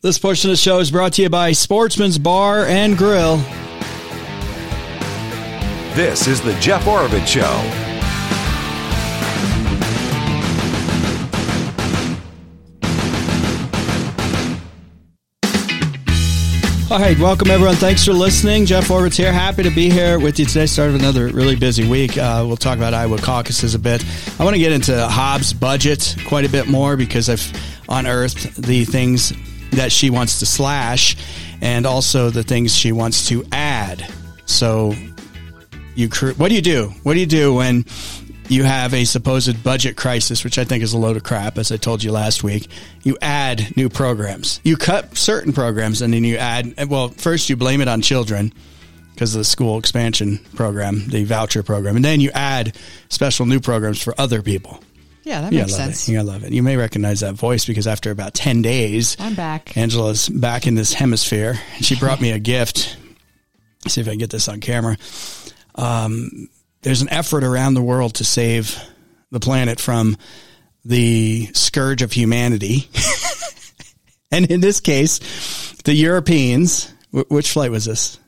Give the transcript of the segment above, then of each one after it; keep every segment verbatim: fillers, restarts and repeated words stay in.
This portion of the show is brought to you by Sportsman's Bar and Grill. This is the Jeff Oravits Show. All right, welcome everyone. Thanks for listening. Jeff Oravits here. Happy to be here with you today. Start of another really busy week. Uh, we'll talk about Iowa caucuses a bit. I want to get into Hobbs' budget quite a bit more because I've unearthed the things that she wants to slash and also the things she wants to add. So, you cr- what do you do? What do you do when you have a supposed budget crisis, which I think is a load of crap, as I told you last week? You add new programs. You cut certain programs, and then you add... Well, first you blame it on children because of the school expansion program, the voucher program, and then you add special new programs for other people. Yeah, that makes sense. Yeah, I love it. You may recognize that voice because after about ten days... I'm back. Angela's back in this hemisphere. She brought me a gift. Let's see if I can get this on camera. Um... There's an effort around the world to save the planet from the scourge of humanity. And in this case, the Europeans, w- which flight was this?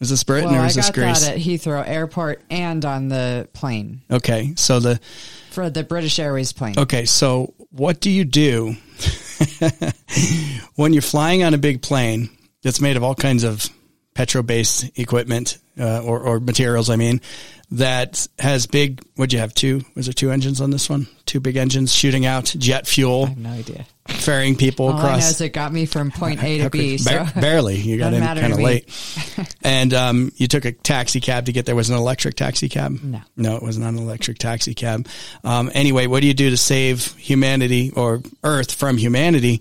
Was this Britain well, or was I this Greece? I got that at Heathrow Airport and on the plane. Okay. So the... For the British Airways plane. Okay. So what do you do when you're flying on a big plane that's made of all kinds of petrol-based equipment uh, or, or materials, I mean, that has big, what'd you have, two? Was there two engines on this one? Two big engines shooting out jet fuel. I have no idea. Ferrying people All across. All I know is it got me from point A to B. Bar- so barely. You got in kind of late. And um, you took a taxi cab to get there. Was it an electric taxi cab? No. No, it was not an electric taxi cab. Um, anyway, what do you do to save humanity or Earth from humanity?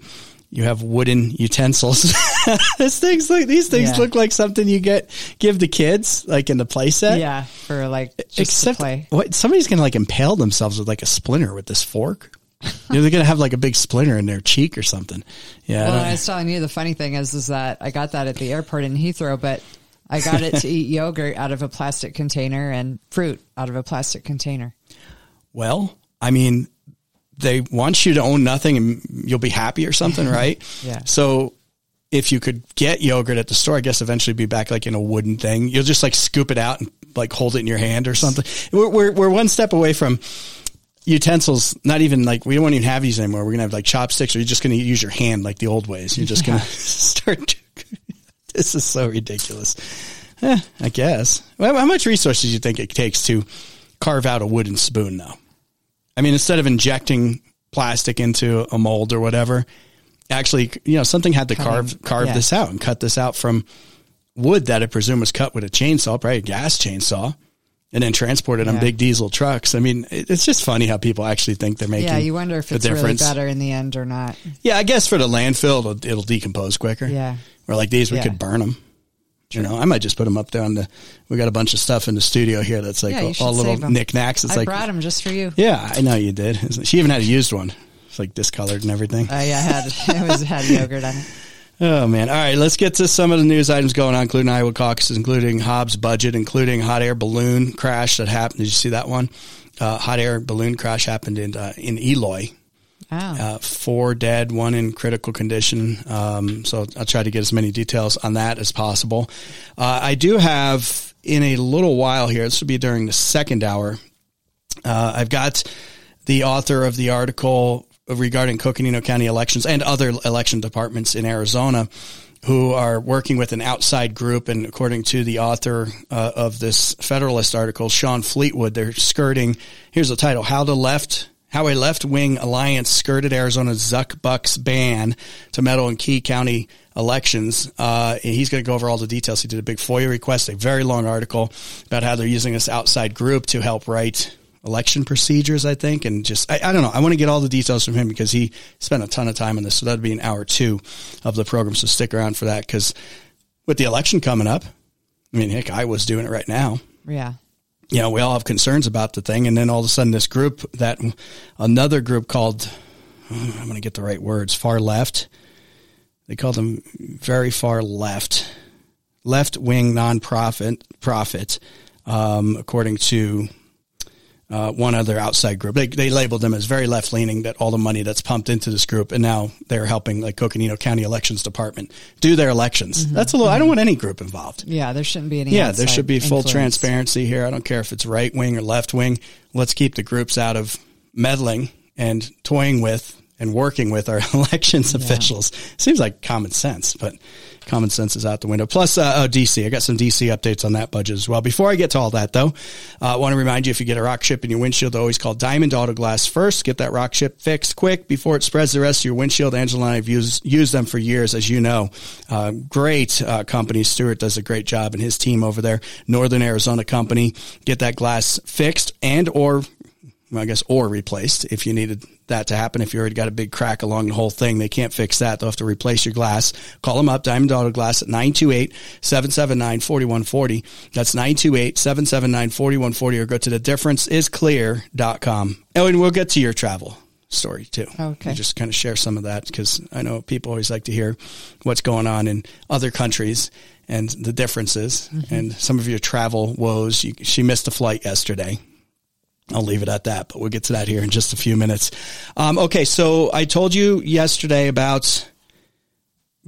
You have wooden utensils. These things, look, these things yeah. look like something you get give the kids, like in the playset. Yeah, for like just Except, to play. What, somebody's going to like impale themselves with like a splinter with this fork. You know, they're going to have like a big splinter in their cheek or something. Yeah. Well, I, I was telling you the funny thing is, is that I got that at the airport in Heathrow, but I got it to eat yogurt out of a plastic container and fruit out of a plastic container. Well, I mean... They want you to own nothing and you'll be happy or something, right? Yeah. So if you could get yogurt at the store, I guess eventually be back like in a wooden thing. You'll just like scoop it out and like hold it in your hand or something. We're we're, we're one step away from utensils. Not even like, we don't even have these anymore. We're going to have like chopsticks, or you're just going to use your hand like the old ways. You're just going to yeah. start. To, this is so ridiculous. Eh, I guess. Well, how much resources do you think it takes to carve out a wooden spoon though? I mean, instead of injecting plastic into a mold or whatever, actually, you know, something had to carve carve yeah. this out and cut this out from wood that I presume was cut with a chainsaw, probably a gas chainsaw, and then transported yeah. on big diesel trucks. I mean, it's just funny how people actually think they're making a difference. Yeah, you wonder if it's really better in the end or not. Yeah, I guess for the landfill, it'll, it'll decompose quicker. Yeah. Or like these, we yeah. could burn them. You know, I might just put them up there on the, we got a bunch of stuff in the studio here that's like yeah, all little knickknacks. It's I like, brought them just for you. Yeah, I know you did. She even had a used one. It's like discolored and everything. Oh, uh, yeah, I had, it was, had yogurt on it. Oh, man. All right, let's get to some of the news items going on, including Iowa caucuses, including Hobbs' budget, including hot air balloon crash that happened. Did you see that one? Uh, hot air balloon crash happened in uh, in Eloy. Wow. Uh, four dead, one in critical condition. Um, so I'll try to get as many details on that as possible. Uh, I do have in a little while here, this will be during the second hour, uh, I've got the author of the article regarding Coconino County elections and other election departments in Arizona who are working with an outside group. And according to the author uh, of this Federalist article, Shawn Fleetwood, they're skirting, here's the title, How the Left... How a left-wing alliance skirted Arizona's Zuck Buck's ban to meddle in key county elections. Uh, and he's going to go over all the details. He did a big FOIA request, a very long article about how they're using this outside group to help write election procedures, I think. And just, I, I don't know. I want to get all the details from him because he spent a ton of time on this. So that'd be an hour two of the program. So stick around for that because with the election coming up, I mean, heck, Iowa's doing it right now. Yeah. You know, we all have concerns about the thing. And then all of a sudden this group that another group called, oh, I'm going to get the right words, far left. They called them very far left, left wing nonprofit profit. Um, according to uh, one other outside group. They, they labeled them as very left-leaning, that all the money that's pumped into this group, and now they're helping the Coconino County Elections Department do their elections. Mm-hmm. That's a little, mm-hmm. I don't want any group involved. Yeah, there shouldn't be any Yeah, there should be full influence. Transparency here. I don't care if it's right-wing or left-wing. Let's keep the groups out of meddling and toying with and working with our elections yeah. officials. Seems like common sense, but common sense is out the window. Plus, uh, oh, D C. I got some D C updates on that budget as well. Before I get to all that, though, I uh, want to remind you, if you get a rock chip in your windshield, always call Diamond Auto Glass first. Get that rock chip fixed quick before it spreads the rest of your windshield. Angela and I have used, used them for years, as you know. Uh, great uh, company. Stewart does a great job, and his team over there, Northern Arizona Company. Get that glass fixed and or Well, I guess, or replaced if you needed that to happen. If you already got a big crack along the whole thing, they can't fix that. They'll have to replace your glass. Call them up, Diamond Auto Glass, at nine two eight, seven seven nine, four one four zero. That's nine two eight, seven seven nine, four one four zero, or go to the difference is clear dot com. Oh, and we'll get to your travel story too. Okay. You just kind of share some of that, because I know people always like to hear what's going on in other countries and the differences mm-hmm. and some of your travel woes. You, she missed a flight yesterday. I'll leave it at that, but we'll get to that here in just a few minutes. Um, okay, so I told you yesterday about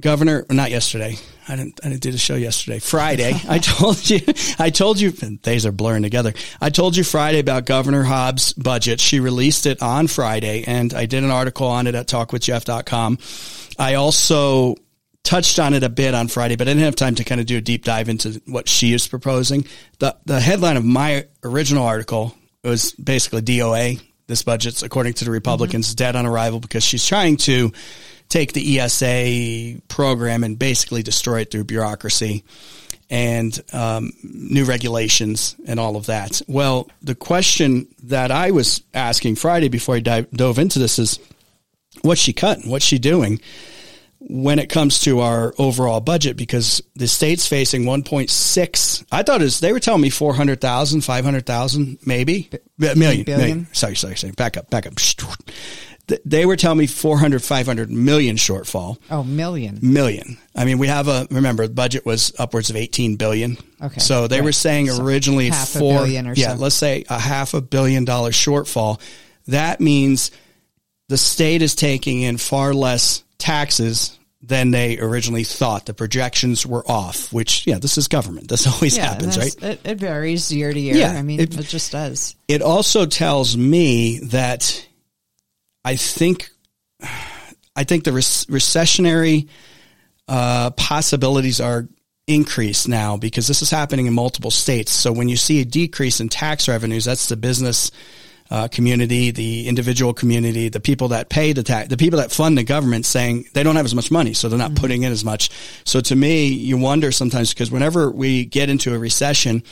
Governor, not yesterday. I didn't, I didn't do the show yesterday. Friday, I told you, I told you, days are blurring together. I told you Friday about Governor Hobbs' budget. She released it on Friday, and I did an article on it at talk with jeff dot com. I also touched on it a bit on Friday, but I didn't have time to kind of do a deep dive into what she is proposing. The, the headline of my original article was basically D O A. This budget's, according to the Republicans, mm-hmm. dead on arrival, because she's trying to take the E S A program and basically destroy it through bureaucracy and um, new regulations and all of that. Well, the question that I was asking Friday before I dive, dove into this is, what's she cutting? What's she doing when it comes to our overall budget? Because the state's facing one point six, I thought it was, they were telling me four hundred thousand, five hundred thousand, maybe B- million, million. Sorry, sorry, sorry. Back up, back up. They were telling me four hundred, five hundred million shortfall. Oh, million. Million. I mean, we have a, remember, the budget was upwards of eighteen billion. Okay. So they right. were saying so originally four, or yeah, so. let's say a half a billion dollar shortfall. That means the state is taking in far less taxes than they originally thought. The projections were off, which, yeah, this is government. This always yeah, happens, right? It, it varies year to year. Yeah, I mean, it, it just does. It also tells me that I think, I think the res- recessionary uh, possibilities are increased now, because this is happening in multiple states. So when you see a decrease in tax revenues, that's the business Uh, community, the individual community, the people that pay the tax, the people that fund the government, saying they don't have as much money, so they're not mm-hmm. putting in as much. So to me, you wonder sometimes, because whenever we get into a recession,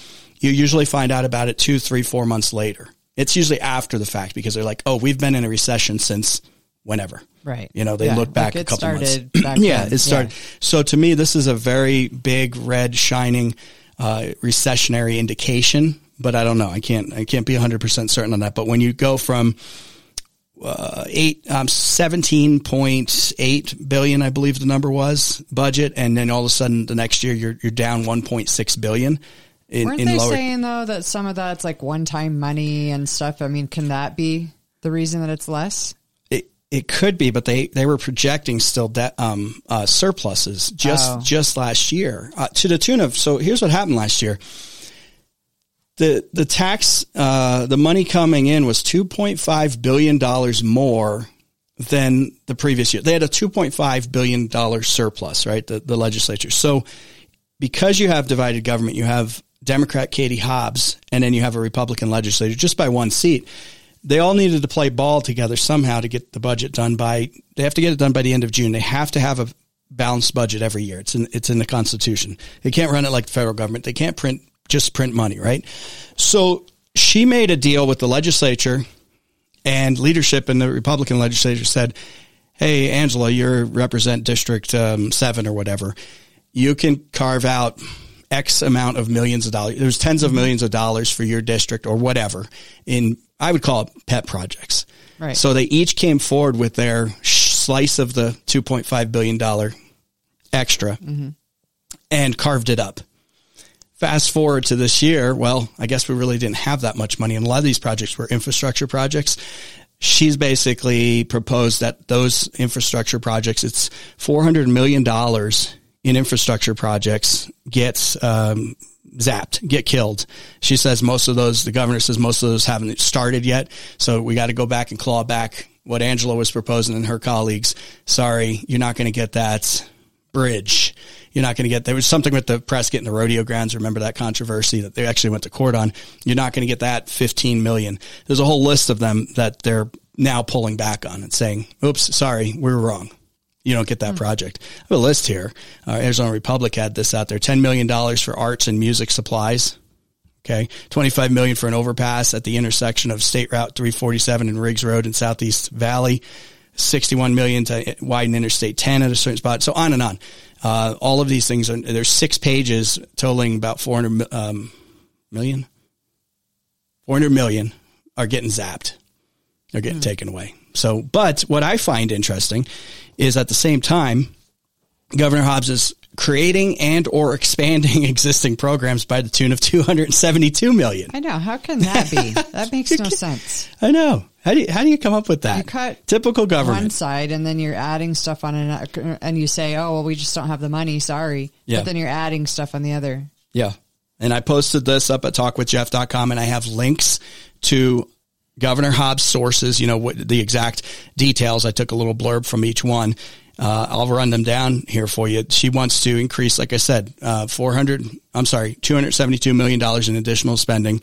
you usually find out about it two, three, four months later. It's usually after the fact, because they're like, oh, we've been in a recession since whenever. Right. You know, they yeah. look back like a couple months. yeah, it started. Yeah. So to me, this is a very big, red, shining uh, recessionary indication. But I don't know. I can't. I can't be one hundred percent certain on that. But when you go from uh, eight, um, seventeen point eight billion, I believe the number was, budget, and then all of a sudden the next year you're you're down one point six billion. In, Weren't in they lower- saying though that some of that's like one-time money and stuff? I mean, can that be the reason that it's less? It it could be, but they, they were projecting still de- um uh, surpluses just oh. just last year uh, to the tune of. So here's what happened last year. The the tax, uh, the money coming in was two point five billion dollars more than the previous year. They had a two point five billion dollars surplus, right? The, the legislature. So because you have divided government, you have Democrat Katie Hobbs, and then you have a Republican legislature just by one seat. They all needed to play ball together somehow to get the budget done by, they have to get it done by the end of June. They have to have a balanced budget every year. It's in, it's in the Constitution. They can't run it like the federal government. They can't print Just print money, right? So she made a deal with the legislature, and leadership in the Republican legislature said, hey, Angela, you represent District um, seven or whatever. You can carve out X amount of millions of dollars. There's tens of millions of dollars for your district or whatever in, I would call it pet projects. Right. So they each came forward with their slice of the two point five billion dollars extra mm-hmm. and carved it up. Fast forward to this year, well, I guess we really didn't have that much money, and a lot of these projects were infrastructure projects. She's basically proposed that those infrastructure projects, it's four hundred million dollars in infrastructure projects gets um, zapped, get killed. She says most of those, the governor says most of those haven't started yet, so we got to go back and claw back what Angela was proposing and her colleagues. Sorry, you're not going to get that bridge. You're not going to get, there was something with the Prescott and the rodeo grounds. Remember that controversy that they actually went to court on? You're not going to get that fifteen million. There's a whole list of them that they're now pulling back on and saying, oops, sorry, we were wrong. You don't get that mm-hmm. project. I have a list here. Uh, Arizona Republic had this out there. ten million dollars for arts and music supplies. Okay. twenty-five million dollars for an overpass at the intersection of State Route three forty-seven and Riggs Road in Southeast Valley. sixty-one million dollars to widen Interstate ten at a certain spot. So on and on. Uh, all of these things are, there's six pages totaling about four hundred um, million, four hundred million are getting zapped. They're getting mm. taken away. So, but what I find interesting is at the same time, Governor Hobbs is creating and or expanding existing programs by the tune of two hundred seventy-two million. I know. How can that be? That makes no sense. I know. How do you, how do you come up with that? You cut typical government one side, and then you're adding stuff on another, and you say, "Oh, well, we just don't have the money. Sorry." Yeah. But then you're adding stuff on the other. Yeah. And I posted this up at talk with jeff dot com, and I have links to Governor Hobbs' sources. You know what the exact details. I took a little blurb from each one. Uh, I'll run them down here for you. She wants to increase, like I said, uh, four hundred. I'm sorry, two hundred seventy-two million dollars in additional spending.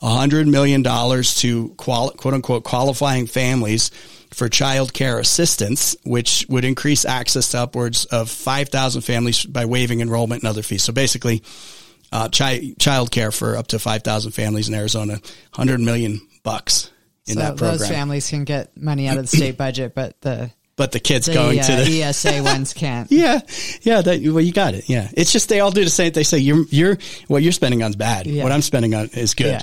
one hundred million dollars to quali- quote unquote qualifying families for child care assistance, which would increase access to upwards of five thousand families by waiving enrollment and other fees. So basically, uh, chi- child care for up to five thousand families in Arizona, one hundred million bucks in so that program. Those families can get money out of the state budget, but the But the kids the, going uh, to the E S A ones can't. Yeah. Yeah. That, well, you got it. Yeah. It's just, they all do the same. They say, you're, you're, what you're spending on is bad. Yeah. What I'm spending on is good. Yeah.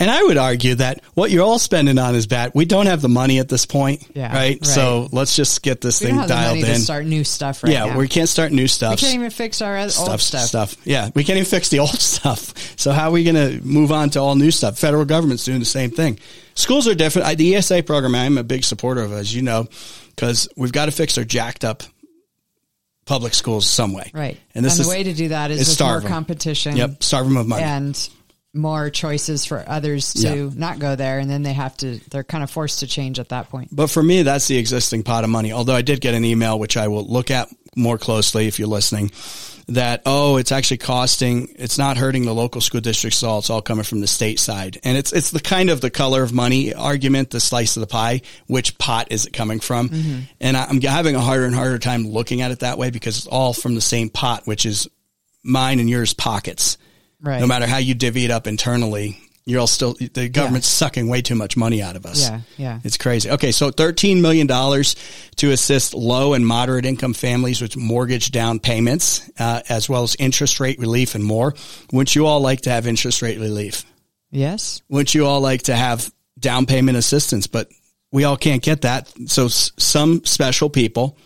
And I would argue that what you're all spending on is bad. We don't have the money at this point. Yeah. Right. right. So let's just get this we thing don't have dialed the money in. To start new stuff right yeah, now. Yeah. We can't start new stuff. We can't even fix our old stuff, stuff. stuff. Yeah. We can't even fix the old stuff. So how are we going to move on to all new stuff? Federal government's doing the same thing. Schools are different. I, the E S A program, I'm a big supporter of, as you know, because we've got to fix our jacked up public schools some way. Right. And, this and the is, way to do that is, is with more competition. Yep. Starve them of money. And more choices for others to yeah. not go there. And then they have to, they're kind of forced to change at that point. But for me, that's the existing pot of money. Although I did get an email, which I will look at more closely if you're listening, that, oh, it's actually costing, it's not hurting the local school districts at all. It's all coming from the state side. And it's it's the kind of the color of money argument, the slice of the pie, which pot is it coming from? Mm-hmm. And I'm having a harder and harder time looking at it that way because it's all from the same pot, which is mine and yours pockets. Right. No matter how you divvy it up internally, you're all still, the government's yeah. sucking way too much money out of us. Yeah, yeah. It's crazy. Okay, so thirteen million dollars to assist low and moderate income families with mortgage down payments, uh, as well as interest rate relief and more. Wouldn't you all like to have interest rate relief? Yes. Wouldn't you all like to have down payment assistance? But we all can't get that. So s- some special people,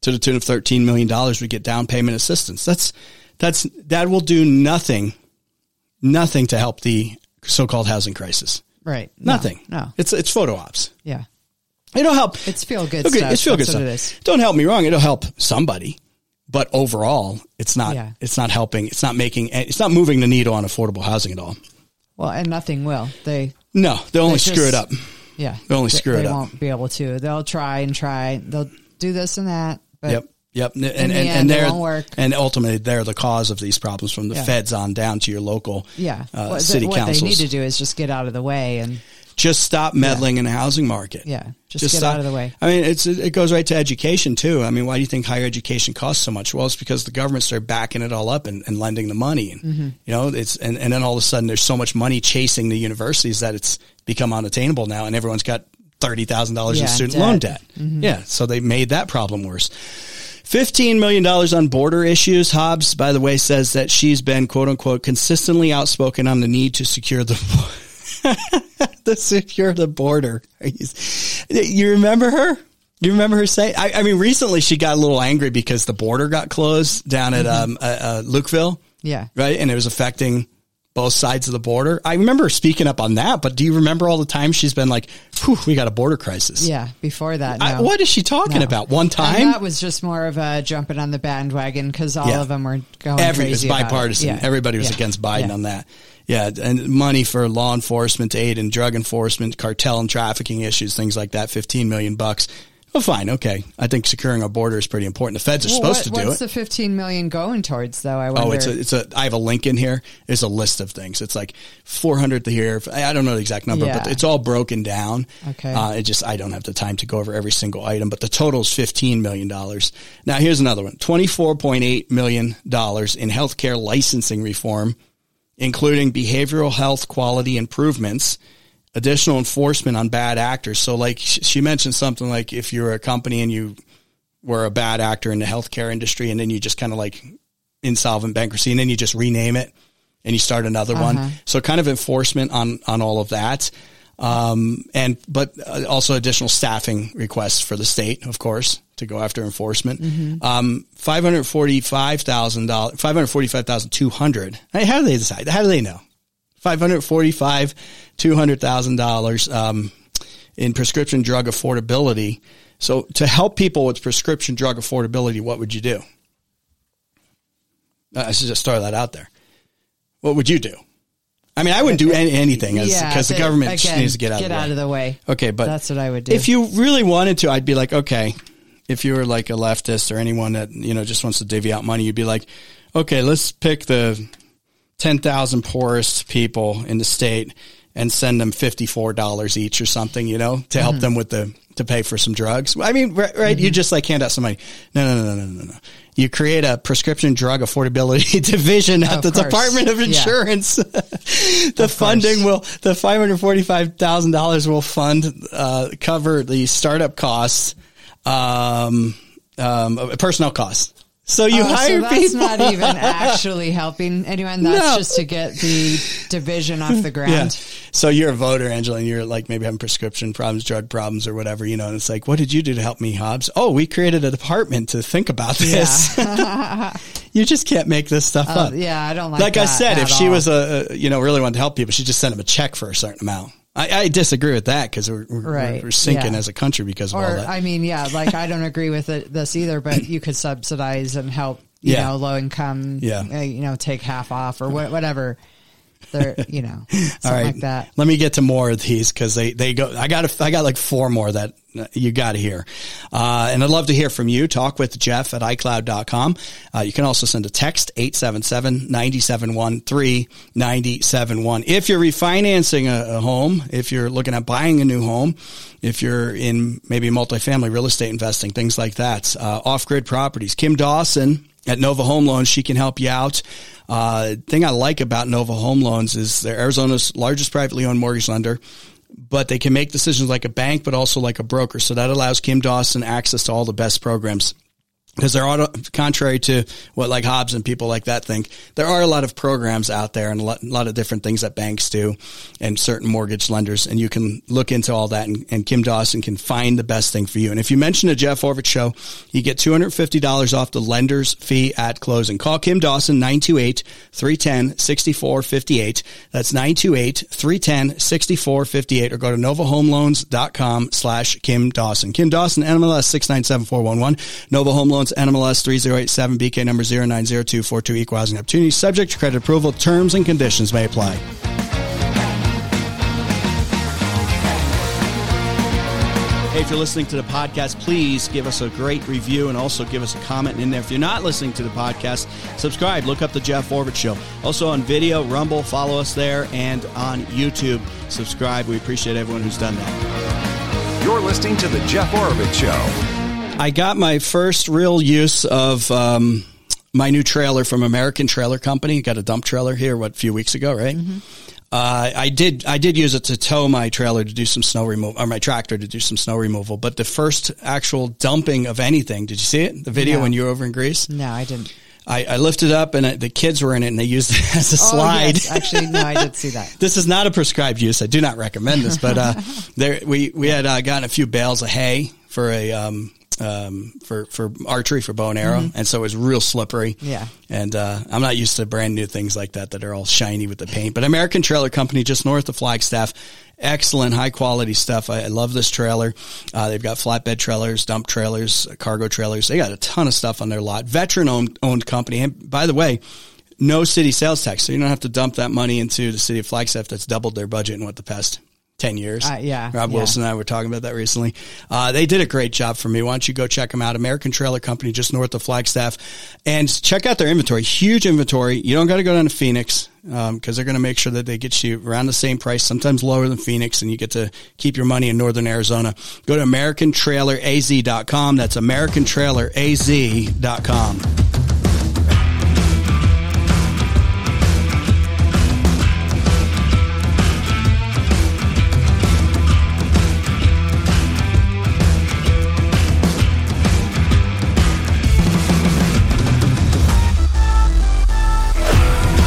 to the tune of thirteen million dollars, would get down payment assistance. That's that's that will do nothing, nothing to help the so-called housing crisis. Right. Nothing. No, no. It's it's photo ops. Yeah. It'll help. It's feel good okay, stuff. It's feel good stuff. It is. Don't help me wrong. It'll help somebody, but overall, it's not. Yeah. It's not helping. It's not making. It's not moving the needle on affordable housing at all. Well, and nothing will. They no. They'll only just, screw it up. Yeah. They'll only they, screw they it up. They won't be able to. They'll try and try. They'll do this and that. But yep. Yep. And, and, and, they're, and ultimately they're the cause of these problems from the yeah. feds on down to your local yeah. uh, well, city what councils. What they need to do is just get out of the way and just stop meddling yeah. in the housing market. Yeah. Just, just get stop. out of the way. I mean, it's, it goes right to education too. I mean, why do you think higher education costs so much? Well, it's because the government started backing it all up and, and lending the money. And, mm-hmm. you know, it's, and, and then all of a sudden there's so much money chasing the universities that it's become unattainable now. And everyone's got thirty thousand dollars yeah, in student debt. loan debt. Mm-hmm. Yeah. So they made that problem worse. fifteen million dollars on border issues. Hobbs, by the way, says that she's been, quote unquote, consistently outspoken on the need to secure the, to secure the border. You remember her? You remember her saying? I, I mean, recently she got a little angry because the border got closed down at mm-hmm. um, uh, uh, Lukeville. Yeah. Right. And it was affecting both sides of the border. I remember speaking up on that, but do you remember all the time she's been like, whew, we got a border crisis? Yeah, before that. No. I, what is she talking no. about? One time? And that was just more of a jumping on the bandwagon because all yeah. of them were going Every, crazy it was bipartisan. About it. Yeah. Everybody was yeah. against Biden yeah. on that. Yeah, and money for law enforcement aid and drug enforcement, cartel and trafficking issues, things like that, fifteen million bucks. Well, fine. Okay. I think securing our border is pretty important. The feds are well, supposed what, to do what's it. What's the fifteen million going towards though? I wonder. Oh, it's a, it's a, I have a link in here. It's a list of things. It's like four hundred to here. I don't know the exact number, yeah. but it's all broken down. Okay. Uh, it just, I don't have the time to go over every single item, but the total is fifteen million dollars. Now here's another one. twenty-four point eight million dollars in healthcare licensing reform, including behavioral health quality improvements, additional enforcement on bad actors. So like she mentioned something like if you're a company and you were a bad actor in the healthcare industry and then you just kind of like insolvent bankruptcy and then you just rename it and you start another uh-huh. one. So kind of enforcement on, on all of that. Um, and, but also additional staffing requests for the state, of course, to go after enforcement. Mm-hmm. Um, five hundred forty-five thousand dollars, five hundred forty-five thousand two hundred dollars. Hey, how do they decide? How do they know? five hundred forty-five thousand dollars, two hundred thousand dollars um, in prescription drug affordability. So to help people with prescription drug affordability, what would you do? Uh, I should just throw that out there. What would you do? I mean, I wouldn't do any, anything because yeah, the government again, just needs to get out get of the way. Get out of the way. Okay, but that's what I would do. If you really wanted to, I'd be like, okay, if you were like a leftist or anyone that, you know, just wants to divvy out money, you'd be like, okay, let's pick the ten thousand poorest people in the state and send them fifty-four dollars each or something, you know, to help mm-hmm. them with the, to pay for some drugs. I mean, right. right mm-hmm. You just like hand out some money. No, no, no, no, no, no, no. You create a prescription drug affordability division at oh, the course. Department of Insurance. Yeah. the of funding course. will, the five hundred forty-five thousand dollars will fund, uh, cover the startup costs, um, um, personnel costs. So you oh, hire so that's people. That's not even actually helping anyone. That's no. just to get the division off the ground. Yeah. So you're a voter, Angela, and you're like maybe having prescription problems, drug problems or whatever, you know, and it's like, what did you do to help me, Hobbs? Oh, we created a department to think about this. Yeah. You just can't make this stuff uh, up. Yeah, I don't like, like that. Like I said, if all. she was a, a, you know, really wanted to help people, she just sent them a check for a certain amount. I, I disagree with that because we're, we're, right. we're sinking yeah. as a country because of or, all that. I mean, yeah, like I don't agree with it, this either, but you could subsidize and help, you yeah. know, low income, yeah. uh, you know, take half off or wh- whatever. They're, you know, something all right. like that. Let me get to more of these because they, they go, I got a, I got like four more that you got to hear. Uh, and I'd love to hear from you. Talk with Jeff at i cloud dot com. Uh, you can also send a text eight seven seven, nine seven one, three nine seven one. If you're refinancing a, a home, if you're looking at buying a new home, if you're in maybe multifamily real estate investing, things like that, uh, off-grid properties, Kim Dawson at Nova Home Loans, she can help you out. Uh, thing I like about Nova Home Loans is they're Arizona's largest privately owned mortgage lender, but they can make decisions like a bank, but also like a broker. So that allows Kim Dawson access to all the best programs because they're auto, contrary to what like Hobbs and people like that think. There are a lot of programs out there and a lot, a lot of different things that banks do and certain mortgage lenders. And you can look into all that and, and Kim Dawson can find the best thing for you. And if you mention a Jeff Oravits show, you get two hundred fifty dollars off the lender's fee at closing. Call Kim Dawson, nine two eight, three one zero, six four five eight. That's nine two eight, three one zero, six four five eight or go to novahomeloans.com slash Kim Dawson. Kim Dawson, N M L S six nine seven four one one. Nova Home Loans, N M L S three zero eight seven, B K number zero nine zero two four two, equal housing opportunity, subject to credit approval, terms and conditions may apply. Hey, if you're listening to the podcast, please give us a great review and also give us a comment in there. If you're not listening to the podcast, subscribe, look up the Jeff Oravits Show. Also on video, Rumble, follow us there, and on YouTube, subscribe. We appreciate everyone who's done that. You're listening to the Jeff Oravits Show. I got my first real use of um, my new trailer from American Trailer Company. Got a dump trailer here, what, a few weeks ago, right? Mm-hmm. Uh, I did I did use it to tow my trailer to do some snow removal, or my tractor to do some snow removal. But the first actual dumping of anything, did you see it? The video no. when you were over in Greece? No, I didn't. I, I lifted up and I, the kids were in it and they used it as a oh, slide. Yes. Actually, no, I did see that. This is not a prescribed use. I do not recommend this, but uh, there we, we had uh, gotten a few bales of hay for a um, um, for, for archery, for bow and arrow. Mm-hmm. And so it was real slippery. Yeah. And, uh, I'm not used to brand new things like that, that are all shiny with the paint, but American Trailer Company just north of Flagstaff. Excellent, high quality stuff. I, I love this trailer. Uh, they've got flatbed trailers, dump trailers, cargo trailers. They got a ton of stuff on their lot. Veteran owned, owned company. And by the way, no city sales tax. So you don't have to dump that money into the city of Flagstaff. That's doubled their budget in what the past ten years. Uh, yeah. Rob yeah. Wilson and I were talking about that recently. Uh, they did a great job for me. Why don't you go check them out? American Trailer Company, just north of Flagstaff, and check out their inventory. Huge inventory. You don't got to go down to Phoenix um, because they're going to make sure that they get you around the same price, sometimes lower than Phoenix, and you get to keep your money in northern Arizona. Go to American Trailer A Z dot com. That's American Trailer A Z dot com.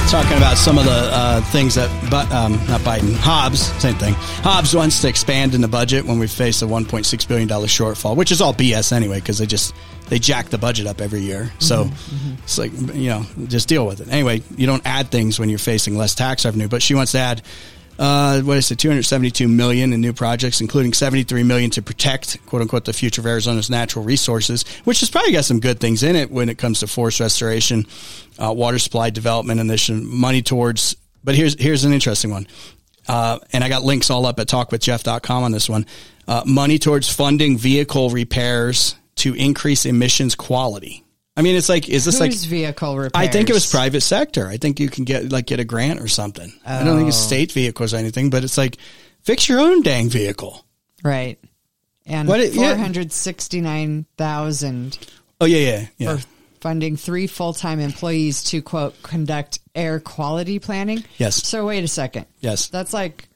Talking about some of the uh, things that, but um, not Biden, Hobbs, same thing. Hobbs wants to expand in the budget when we face a one point six billion dollars shortfall, which is all B S anyway, because they just, they jack the budget up every year. So mm-hmm. it's like, you know, just deal with it. Anyway, you don't add things when you're facing less tax revenue, but she wants to add, uh, what is it, two hundred seventy-two million dollars in new projects, including seventy-three million dollars to protect, quote unquote, the future of Arizona's natural resources, which has probably got some good things in it when it comes to forest restoration, Uh, water supply development, and there's money towards, but here's, here's an interesting one. Uh, and I got links all up at talk with jeff dot com on this one. Uh, money towards funding vehicle repairs to increase emissions quality. I mean, it's like, is this Who's like vehicle repairs? I think it was private sector. I think you can get like, get a grant or something. Oh. I don't think it's state vehicles or anything, but it's like, fix your own dang vehicle. Right. And four hundred sixty-nine thousand. Yeah. Oh yeah. Yeah. Yeah. Or funding three full-time employees to, quote, conduct air quality planning. Yes. So wait a second. Yes. That's like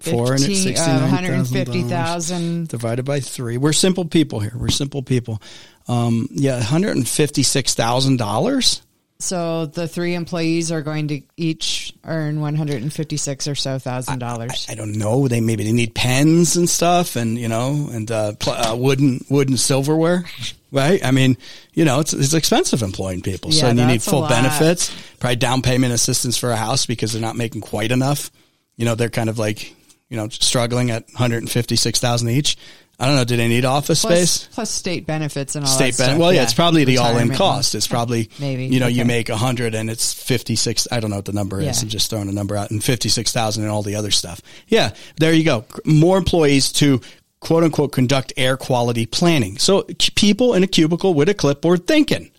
four hundred fifty thousand divided by three. We're simple people here. We're simple people. Um, yeah, one hundred fifty-six thousand dollars. So the three employees are going to each earn one hundred fifty-six or so thousand dollars. I, I don't know. They maybe they need pens and stuff, and you know, and uh, pl- uh, wooden wooden silverware, right? I mean, you know, it's it's expensive employing people, yeah, so and you need full benefits, probably down payment assistance for a house because they're not making quite enough. You know, they're kind of like you know struggling at one hundred fifty-six thousand each. I don't know. Do they need office plus, space? Plus state benefits and all state that stuff. Ben- well, yeah, yeah, it's probably the all-in cost. It's probably, maybe you know, okay. you make one hundred and it's fifty-six. I don't know what the number yeah. is. I'm just throwing a number out. And fifty-six thousand and all the other stuff. Yeah, there you go. More employees to, quote-unquote, conduct air quality planning. So people in a cubicle with a clipboard thinking.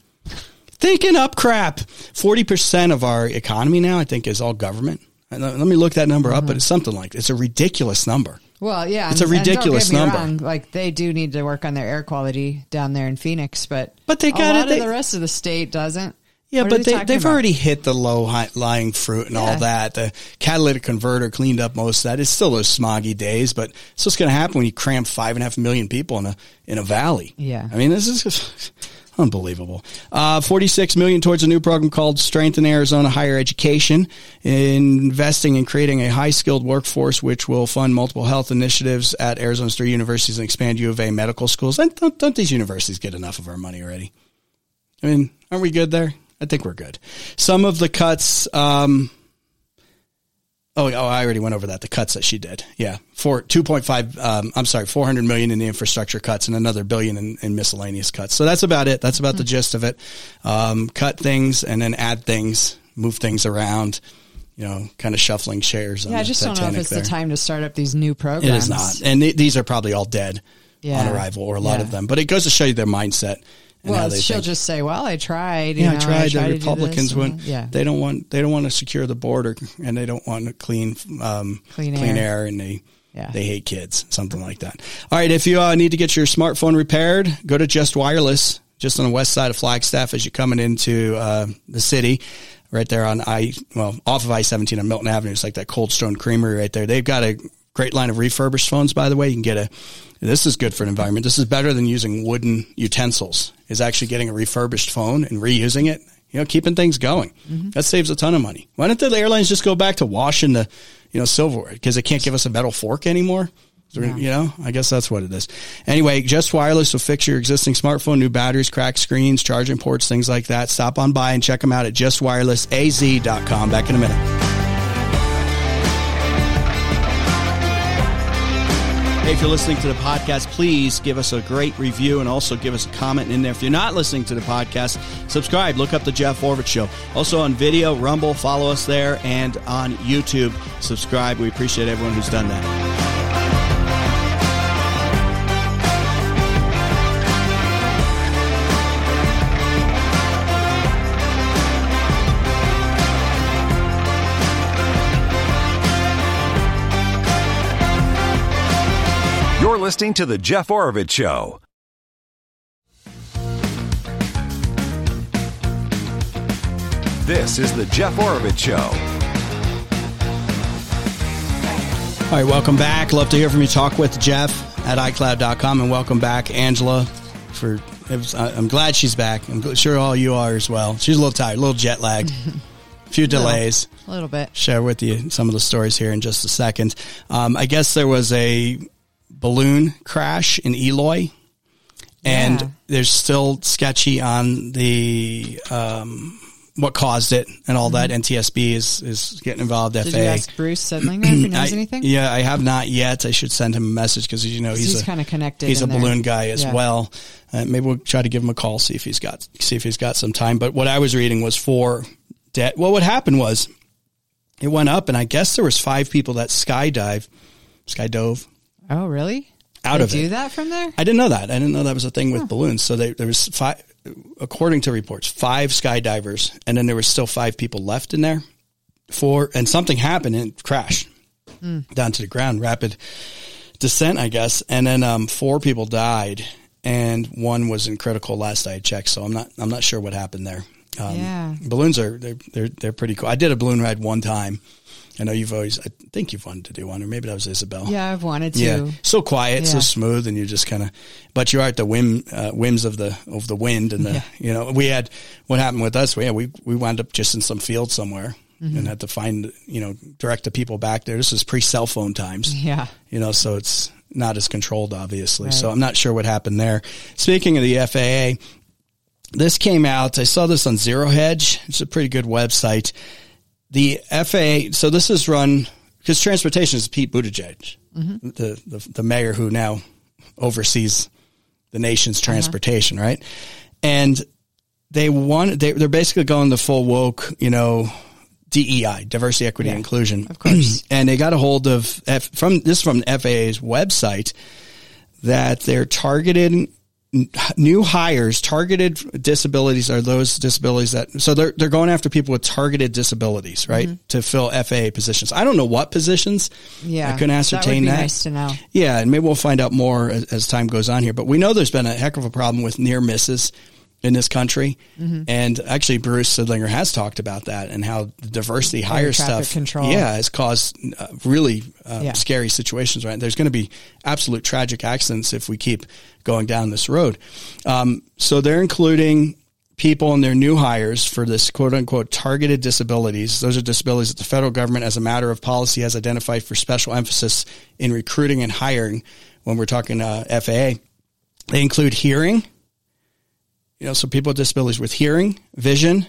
Thinking up crap. forty percent of our economy now, I think, is all government. Let me look that number up, mm-hmm. but it's something like that. It's a ridiculous number. Well, yeah, it's and, a ridiculous and don't get me number. Wrong, like they do need to work on their air quality down there in Phoenix, but but they got a lot it. They, of the rest of the state doesn't. Yeah, what but they, they they've about? already hit the low high, lying fruit and yeah. all that. The catalytic converter cleaned up most of that. It's still those smoggy days, but it's what's going to happen when you cram five and a half million people in a in a valley. Yeah, I mean this is just unbelievable. Uh, forty-six million dollars towards a new program called Strengthen Arizona Higher Education, investing in creating a high-skilled workforce, which will fund multiple health initiatives at Arizona's three universities and expand U of A medical schools. And don't, don't these universities get enough of our money already? I mean, aren't we good there? I think we're good. Some of the cuts, um, oh, oh, I already went over that. The cuts that she did. Yeah. For two point five, um, I'm sorry, four hundred million in the infrastructure cuts and another billion in, in miscellaneous cuts. So that's about it. That's about mm-hmm. the gist of it. Um, cut things and then add things, move things around, you know, kind of shuffling shares. Yeah. I just don't know if it's there. the time to start up these new programs. It is not. And th- these are probably all dead yeah. on arrival or a lot yeah. of them, but it goes to show you their mindset. Well, she'll think. just say, "Well, I tried." You yeah, know, I tried. I tried the Republicans wouldn't. Yeah. They don't want. They don't want to secure the border, and they don't want to clean, um, clean, clean air. air, and they yeah. they hate kids, something like that. All right, if you uh, need to get your smartphone repaired, go to Just Wireless, just on the west side of Flagstaff as you're coming into uh, the city. Right there on I, well, off of I seventeen on Milton Avenue. It's like that Cold Stone Creamery right there. They've got a great line of refurbished phones, by the way. You can get a. This is good for the environment. This is better than using wooden utensils. Is actually getting a refurbished phone and reusing it, you know, keeping things going. Mm-hmm. That saves a ton of money. Why don't the airlines just go back to washing the, you know, silverware? Because they can't give us a metal fork anymore. Yeah. You know, I guess that's what it is. Anyway, Just Wireless will fix your existing smartphone, new batteries, cracked screens, charging ports, things like that. Stop on by and check them out at just wireless a z dot com. Back in a minute. Hey, if you're listening to the podcast, please give us a great review and also give us a comment in there. If you're not listening to the podcast, subscribe. Look up The Jeff Oravits Show. Also on video, Rumble, follow us there, and on YouTube, subscribe. We appreciate everyone who's done that. You're listening to The Jeff Oravits Show. This is The Jeff Oravits Show. All right, welcome back. Love to hear from you. Talk with Jeff at i cloud dot com. And welcome back, Angela. For it was, I'm glad she's back. I'm sure all you are as well. She's a little tired, a little jet lagged. A few delays. A little, a little bit. Share with you some of the stories here in just a second. Um, I guess there was a balloon crash in Eloy, and yeah. There's still sketchy on the um, what caused it and all mm-hmm. that. N T S B is, is getting involvved. Did F A A. You ask Bruce Sedlinger if he knows I, anything? Yeah, I have not yet. I should send him a message because, you know, he's, he's kind of connected. He's a there. balloon guy as yeah. well. Uh, maybe we'll try to give him a call, see if he's got see if he's got some time. But what I was reading was for debt. Well, what happened was it went up, and I guess there was five people that skydive, skydove. Oh, really? Out they of do it. Do that from there? I didn't know that. I didn't know that was a thing with huh. balloons. So they, there was five, according to reports, five skydivers, and then there were still five people left in there. Four, and something happened and crashed mm. down to the ground. Rapid descent, I guess. And then um, four people died, and one was in critical. Last I checked, so I'm not. I'm not sure what happened there. Um, yeah. Balloons are they're, they're they're pretty cool. I did a balloon ride one time. I know you've always, I think you've wanted to do one, or maybe that was Isabel. Yeah, I've wanted to. Yeah. So quiet, yeah. so smooth, and you just kind of, but you are at the whim, uh, whims of the, of the wind. And the, yeah. you know, we had, what happened with us, we had, we, we wound up just in some field somewhere mm-hmm. and had to find, you know, direct the people back there. This was pre-cell phone times. Yeah. You know, so it's not as controlled, obviously. Right. So I'm not sure what happened there. Speaking of the F A A, this came out, I saw this on Zero Hedge. It's a pretty good website. The F A A, so this is run, because transportation is Pete Buttigieg, mm-hmm. the, the the mayor who now oversees the nation's transportation, uh-huh. right? And they want, they, they're basically going the full woke, you know, D E I, diversity, equity, yeah, and inclusion. Of course. And they got a hold of, F, from this is from the F A A's website, that they're targeted new hires, targeted disabilities are those disabilities that, so they're, they're going after people with targeted disabilities, right? Mm-hmm. To fill F A A positions. I don't know what positions. Yeah. I couldn't ascertain that. That would be nice to know. Yeah. And maybe we'll find out more as, as time goes on here, but we know there's been a heck of a problem with near misses in this country. Mm-hmm. And actually Bruce Sidlinger has talked about that and how the diversity and hire stuff control. Yeah, has caused uh, really uh, yeah. scary situations, right? And there's going to be absolute tragic accidents if we keep going down this road. Um, so they're including people in their new hires for this quote unquote targeted disabilities. Those are disabilities that the federal government as a matter of policy has identified for special emphasis in recruiting and hiring. When we're talking uh, F A A, they include hearing, you know, so people with disabilities with hearing, vision,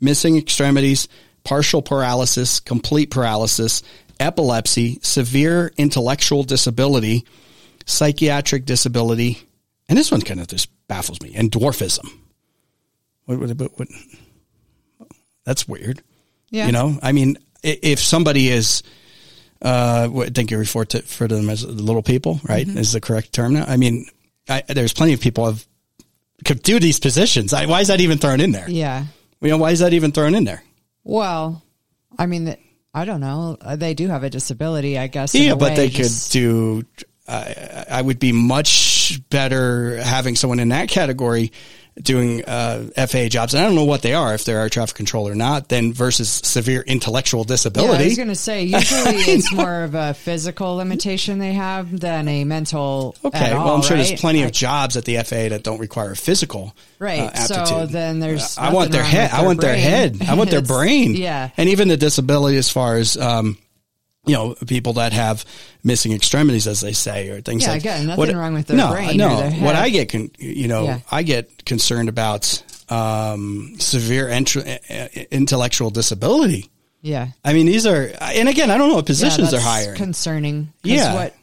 missing extremities, partial paralysis, complete paralysis, epilepsy, severe intellectual disability, psychiatric disability, and this one kind of just baffles me, and dwarfism. What would what, what, that's weird. Yeah. You know, I mean, if somebody is, uh, I think you refer to, refer to them as little people, right? Mm-hmm. Is the correct term now? I mean, I, there's plenty of people have, could do these positions. I, why is that even thrown in there? Yeah. You know, why is that even thrown in there? Well, I mean, I don't know. They do have a disability, I guess. Yeah, but way. they Just... could do, uh, I would be much better having someone in that category doing uh, F A A jobs. And I don't know what they are, if they're air traffic control or not, then versus severe intellectual disability. Yeah, I was going to say, usually it's more of a physical limitation they have than a mental. Okay. At all, well, I'm sure right? there's plenty of jobs at the F A A that don't require a physical right. uh, aptitude. So then there's, uh, I want their head. Their I want brain. their head. I want their brain. Yeah. And even the disability as far as, um, you know, people that have missing extremities, as they say, or things yeah, like that. Yeah, again, nothing what, wrong with their no, brain. No, or their head. What I get, con- you know, yeah. I get concerned about um, severe ent- intellectual disability. Yeah. I mean, these are, and again, I don't know what positions yeah, they're hiring. Concerning. Yeah. What,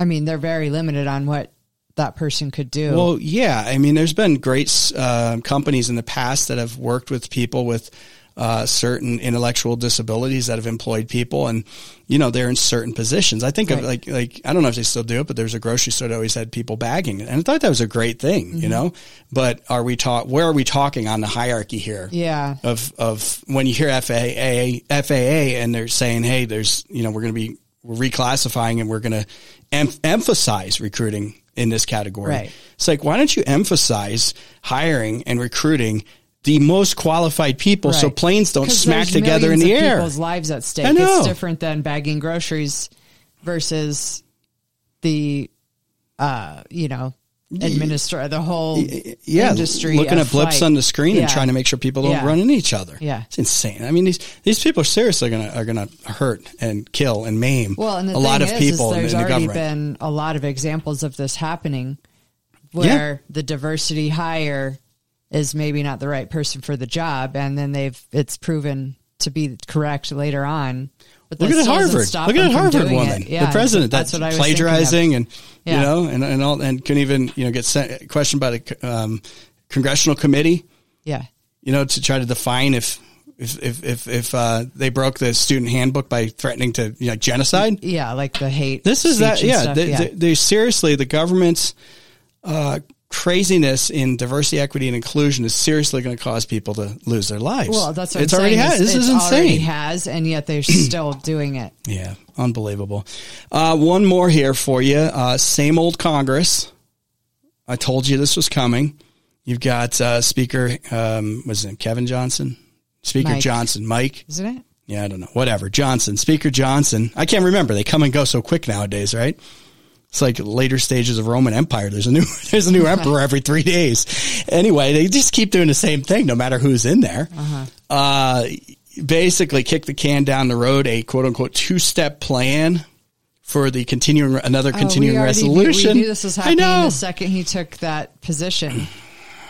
I mean, they're very limited on what that person could do. Well, yeah. I mean, there's been great uh, companies in the past that have worked with people with uh, certain intellectual disabilities that have employed people, and, you know, they're in certain positions. I think right. of like, like, I don't know if they still do it, but there's a grocery store that always had people bagging. And I thought that was a great thing, mm-hmm. you know, but are we talk, where are we talking on the hierarchy here? Yeah. Of, of when you hear F A A, F A A and they're saying, hey, there's, you know, we're going to be we're reclassifying and we're going to em- emphasize recruiting in this category. Right. It's like, why don't you emphasize hiring and recruiting the most qualified people, right. so planes don't smack together in the of air. People's lives at stake. I know. It's different than bagging groceries versus the, uh, you know, administrator, the whole yeah, industry. Looking at blips flight. on the screen yeah. and trying to make sure people don't yeah. run into each other. Yeah, it's insane. I mean, these these people are seriously gonna are gonna hurt and kill and maim. Well, and the a thing lot is, of people. Is there's in, in already the been a lot of examples of this happening, where yeah. the diversity hire is maybe not the right person for the job, and then they've it's proven to be correct later on. But look at Harvard. Look at Harvard woman, yeah, the president. That's, that's what I plagiarizing and yeah. you know and and all and couldn't even you know get sent, questioned by the um, congressional committee. Yeah, you know to try to define if if if if, if uh, they broke the student handbook by threatening to you know genocide. Yeah, like the hate. This is that. Yeah, stuff, they, yeah. They, they seriously the government's. Uh, craziness in diversity, equity, and inclusion is seriously going to cause people to lose their lives. Well, that's what it's I'm already saying. Has. This it's is insane. Already has, and yet they're still doing it. Yeah, unbelievable. Uh, one more here for you. Uh, same old Congress. I told you this was coming. You've got uh, Speaker, um, what's his name, Kevin Johnson? Speaker Mike. Johnson. Mike. Isn't it? Yeah, I don't know. Whatever. Johnson. Speaker Johnson. I can't remember. They come and go so quick nowadays, right? It's like later stages of Roman Empire. There's a new there's a new emperor every three days. Anyway, they just keep doing the same thing, no matter who's in there. Uh-huh. Uh, basically, kick the can down the road. A quote unquote two step plan for the continuing another oh, continuing we already, resolution. We knew this was happening the second he took that position.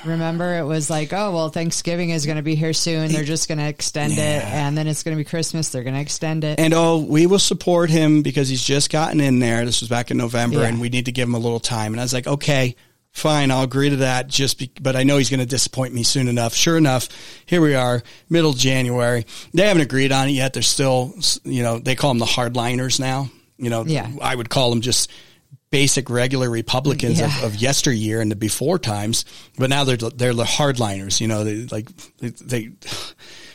Remember, it was like, oh, well, Thanksgiving is going to be here soon. They're just going to extend yeah. it. And then it's going to be Christmas. They're going to extend it. And, oh, we will support him because he's just gotten in there. This was back in November, yeah. and we need to give him a little time. And I was like, okay, fine, I'll agree to that. Just, be- But I know he's going to disappoint me soon enough. Sure enough, here we are, middle of January. They haven't agreed on it yet. They're still, you know, they call them the hardliners now. You know, yeah. I would call them just basic regular Republicans yeah. of, of yesteryear and the before times, but now they're they're the hardliners. You know, they like they, they.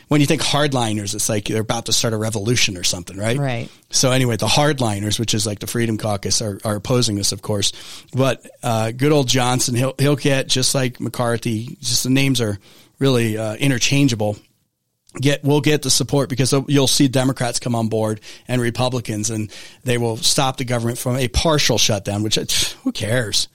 When you think hardliners, it's like they're about to start a revolution or something, right? Right. So anyway, the hardliners, which is like the Freedom Caucus, are, are opposing this, of course. But uh, good old Johnson, he'll he'll get just like McCarthy. Just the names are really uh, interchangeable. Get we'll get the support because you'll see Democrats come on board and Republicans, and they will stop the government from a partial shutdown. Which who cares?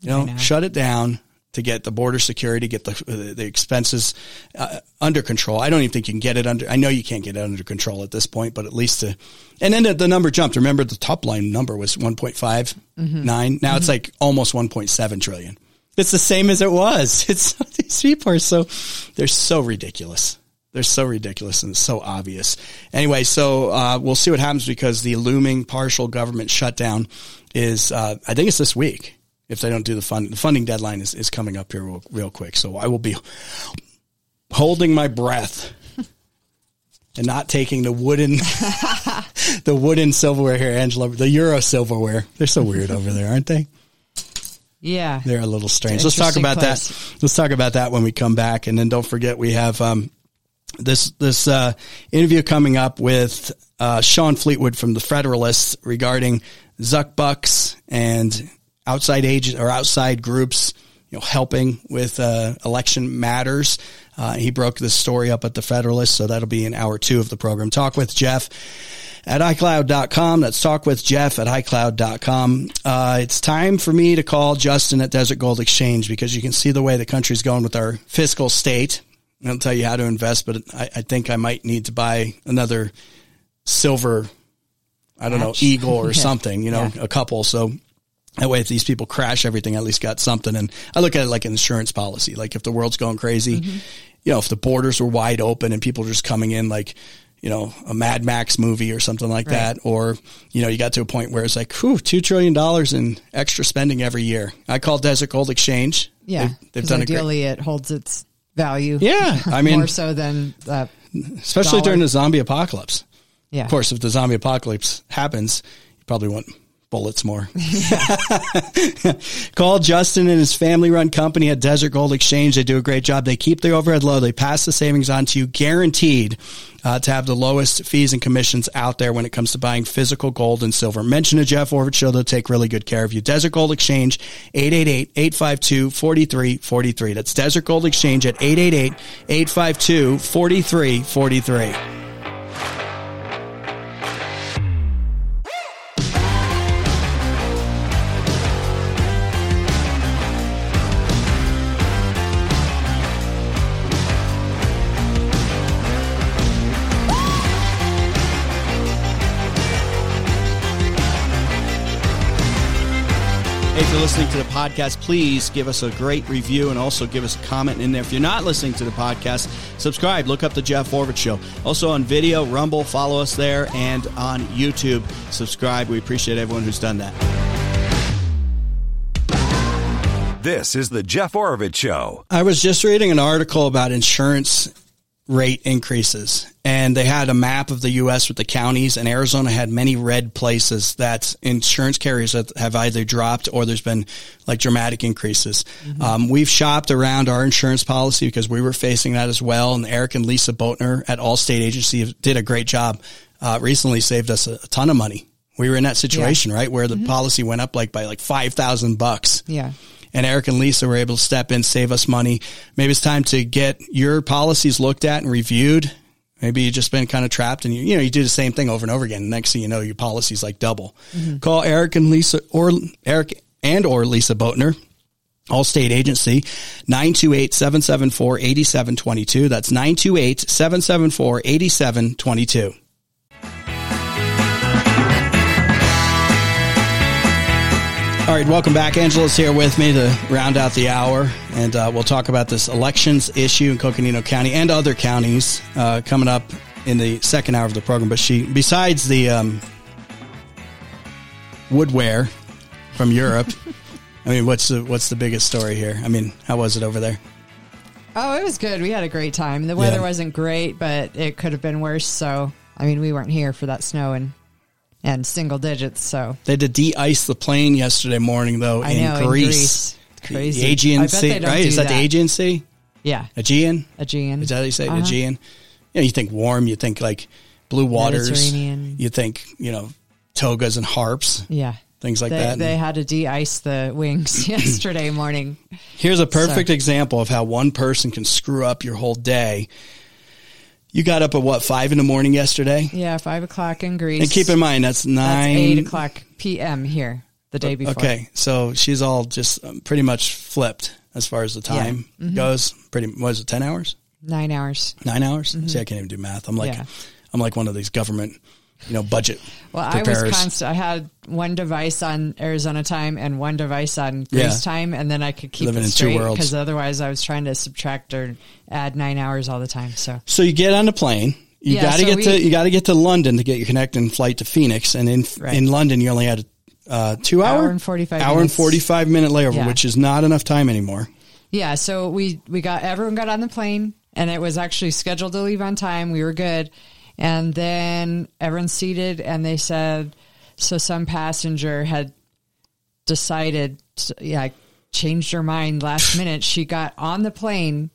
You know, know. Shut it down to get the border security, get the the expenses uh, under control. I don't even think you can get it under. I know you can't get it under control at this point, but at least to. And then the, the number jumped. Remember, the top line number was one point five nine. Mm-hmm. Now mm-hmm. it's like almost one point seven trillion. It's the same as it was. It's these people are so they're so ridiculous. They're so ridiculous and it's so obvious. Anyway, so uh, we'll see what happens because the looming partial government shutdown is, uh, I think it's this week. If they don't do the fund, the funding deadline is, is coming up here real, real quick. So I will be holding my breath and not taking the wooden, the wooden silverware here, Angela, the Euro silverware. They're so weird over there, aren't they? Yeah. They're a little strange. Let's talk about place. that. Let's talk about that when we come back. And then don't forget we have, um, This this uh, interview coming up with uh, Shawn Fleetwood from The Federalist regarding Zuck Bucks and outside agents or outside groups, you know, helping with uh, election matters. Uh, he broke this story up at The Federalist, so that'll be in hour two of the program. Talk with Jeff at i cloud dot com. That's Talk with Jeff at i cloud dot com. Uh, it's time for me to call Justin at Desert Gold Exchange because you can see the way the country's going with our fiscal state. I'll tell you how to invest, but I, I think I might need to buy another silver I don't Hatch. know, eagle or yeah. something, you know, yeah. a couple. So that way, if these people crash everything, I at least got something. And I look at it like an insurance policy. Like if the world's going crazy, mm-hmm. you know, if the borders were wide open and people were just coming in like, you know, a Mad Max movie or something like right. that. Or, you know, you got to a point where it's like, whew, two trillion dollars in extra spending every year. I call Desert Gold Exchange. Yeah. They've, they've done ideally a great- it holds its value. Yeah. I mean, more so than uh, especially dollar. during the zombie apocalypse. Yeah. Of course, if the zombie apocalypse happens, you probably want bullets more. Yeah. Call Justin and his family-run company at Desert Gold Exchange. They do a great job. They keep the overhead low. They pass the savings on to you, guaranteed uh, to have the lowest fees and commissions out there when it comes to buying physical gold and silver. Mention the Jeff Oravits Show. They'll take really good care of you. Desert Gold Exchange, eight eight eight, eight five two, four three four three. That's Desert Gold Exchange at eight eight eight, eight five two, four three four three. Listening to the podcast, please give us a great review and also give us a comment in there. If you're not listening to the podcast, subscribe, look up the Jeff Oravits Show. Also on video, Rumble, follow us there, and on YouTube, subscribe. We appreciate everyone who's done that. This is the Jeff Oravits Show. I was just reading an article about insurance rate increases, and they had a map of the U S with the counties, and Arizona had many red places that insurance carriers have either dropped or there's been like dramatic increases. Mm-hmm. Um, we've shopped around our insurance policy because we were facing that as well. And Eric and Lisa Boatner at Allstate Agency did a great job uh, recently, saved us a, a ton of money. We were in that situation, yeah. right? Where the mm-hmm. policy went up like by like five thousand bucks. Yeah. And Eric and Lisa were able to step in, save us money. Maybe it's time to get your policies looked at and reviewed. Maybe you've just been kind of trapped and you, you know, you do the same thing over and over again. Next thing you know, your policy's like double. Mm-hmm. Call Eric and Lisa or Eric and or Lisa Boatner, Allstate Agency, nine two eight, seven seven four, eight seven two two. That's nine two eight, seven seven four, eight seven two two. All right, welcome back. Angela's here with me to round out the hour, and uh, we'll talk about this elections issue in Coconino County and other counties uh, coming up in the second hour of the program. But she, besides the um, woodware from Europe, I mean, what's the, what's the biggest story here? I mean, how was it over there? Oh, it was good. We had a great time. The weather yeah. wasn't great, but it could have been worse. So, I mean, we weren't here for that snow and And single digits, so. They had to de-ice the plane yesterday morning, though, I in, know, Greece. in Greece. It's crazy. The Aegean Sea, right? Is that, that the Aegean Sea? Yeah. Aegean? Aegean. Is that how you say it? Uh-huh. Aegean? You know, you think warm, you think, like, blue waters. You think, you know, togas and harps. Yeah. Things like they, that. They and, had to de-ice the wings yesterday morning. Here's a perfect so. example of how one person can screw up your whole day. You got up at what, five in the morning yesterday? Yeah, five o'clock in Greece. And keep in mind, that's nine. That's eight o'clock p m here the day before. Okay, so she's all just um, pretty much flipped as far as the time yeah. mm-hmm. goes. Pretty, what is it, ten hours? Nine hours. Nine hours? Mm-hmm. See, I can't even do math. I'm like, yeah. I'm like one of these government, you know, budget well, preparers. I was constant. I had one device on Arizona time and one device on Greece yeah. time, and then I could keep living it in straight, two worlds, because otherwise I was trying to subtract or add nine hours all the time. So, so you get on the plane. You yeah, got to so get we, to you got to get to London to get your connecting flight to Phoenix, and in right. in London you only had a uh, two hour, hour and forty five hour minutes. and forty five minute layover, yeah. which is not enough time anymore. Yeah, so we we got everyone got on the plane, and it was actually scheduled to leave on time. We were good, and then everyone seated, and they said so. Some passenger had decided, to, yeah, changed her mind last minute. She got on the plane.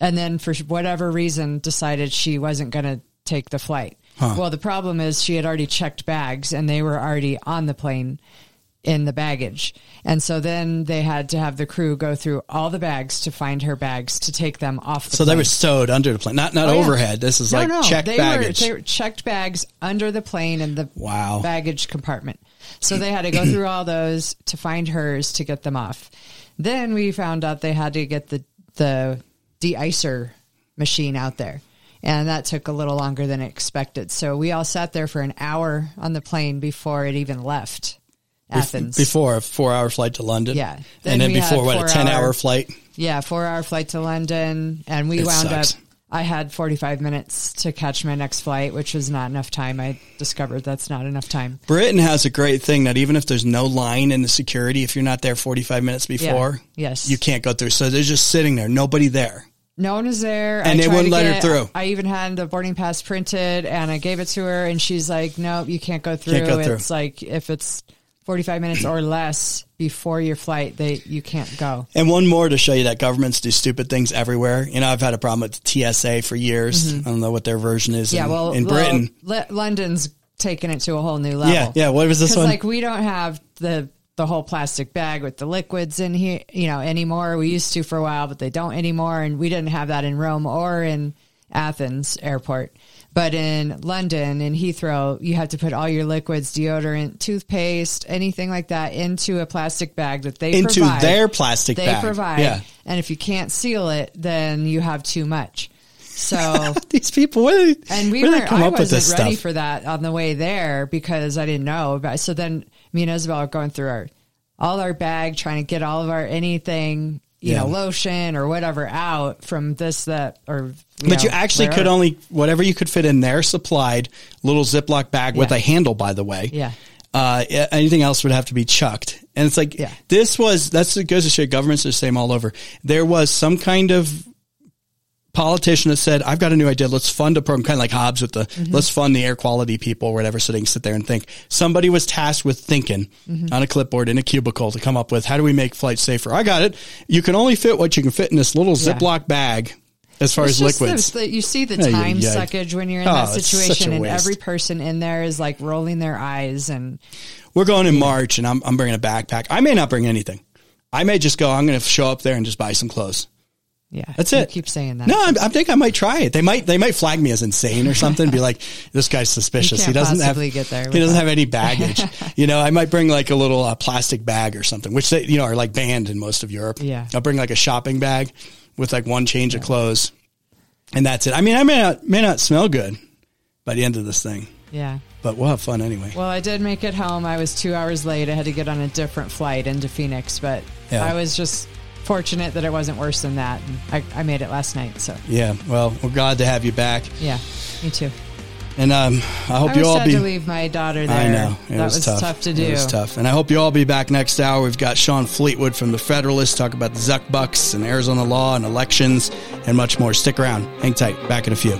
And then for whatever reason decided she wasn't going to take the flight. Huh. Well, the problem is she had already checked bags and they were already on the plane in the baggage. And so then they had to have the crew go through all the bags to find her bags to take them off the so plane. So they were stowed under the plane, not not oh, overhead. Yeah. This is no, like no. checked they baggage. Were, they were checked bags under the plane in the wow. baggage compartment. So they had to go through all those to find hers to get them off. Then we found out they had to get the the de-icer machine out there, And that took a little longer than expected. So we all sat there for an hour on the plane before it even left Athens. Before a four-hour flight to London. Yeah. Then and then before, what, a ten-hour flight? Yeah, four-hour flight to London. And we it wound sucks. up, I had forty-five minutes to catch my next flight, which was not enough time. I discovered that's not enough time. Britain has a great thing that even if there's no line in the security, if you're not there forty-five minutes before, yeah. yes. you can't go through. So they're just sitting there, nobody there. No one was there. And I they wouldn't let get, her through. I even had the boarding pass printed and I gave it to her and she's like, nope, you can't go through. Can't go through. It's like if it's forty-five minutes or less before your flight, they you can't go. And one more to show you that governments do stupid things everywhere. You know, I've had a problem with the T S A for years. Mm-hmm. I don't know what their version is yeah, in, well, in Britain. Well, London's taken it to a whole new level. Yeah, yeah. What was this one? Like we don't have the... the whole plastic bag with the liquids in here, you know, anymore. We used to for a while, but they don't anymore. And we didn't have that in Rome or in Athens airport, but in London, in Heathrow, you have to put all your liquids, deodorant, toothpaste, anything like that into a plastic bag that they into provide. Into their plastic they bag. They provide. Yeah. And if you can't seal it, then you have too much. So these people, what are they, and we where were, they come I up wasn't with this ready stuff? For that on the way there because I didn't know about. So then me and Isabel are going through our all our bag, trying to get all of our anything, you yeah. know, lotion or whatever out from this that or. You but know, you actually wherever. Could only whatever you could fit in their supplied little Ziploc bag yeah. with a handle, by the way. Yeah. Uh, anything else would have to be chucked, and it's like yeah. this was that's it goes to show governments are the same all over. There was some kind of. Politician that said, I've got a new idea. Let's fund a program, kind of like Hobbs with the, mm-hmm. let's fund the air quality people or whatever. So they can sit there and think. Somebody was tasked with thinking mm-hmm. on a clipboard in a cubicle to come up with, how do we make flights safer? I got it. You can only fit what you can fit in this little yeah. Ziploc bag as far it's as liquids. The, you see the time yeah, yeah, yeah. suckage when you're in oh, that situation and every person in there is like rolling their eyes. And we're going in March and I'm, I'm bringing a backpack. I may not bring anything. I may just go, I'm going to show up there and just buy some clothes. Yeah, that's it. Keep saying that. No, I, I think I might try it. They might, they might flag me as insane or something. Be like, this guy's suspicious. He doesn't have, get there he doesn't have any baggage. You know, I might bring like a little uh, plastic bag or something, which they, you know, are like banned in most of Europe. Yeah, I'll bring like a shopping bag with like one change yeah. of clothes, and that's it. I mean, I may not, may not smell good by the end of this thing. Yeah, but we'll have fun anyway. Well, I did make it home. I was two hours late. I had to get on a different flight into Phoenix, but yeah. I was just. Fortunate that it wasn't worse than that. I, I made it last night, so yeah. Well, we're glad to have you back. Yeah, me too. And um, I hope I you all sad be. To leave my daughter there. I know it that was, was tough. tough to do. It was tough. And I hope you all be back next hour. We've got Shawn Fleetwood from The Federalist talk about the Zuck Bucks and Arizona law and elections and much more. Stick around. Hang tight. Back in a few.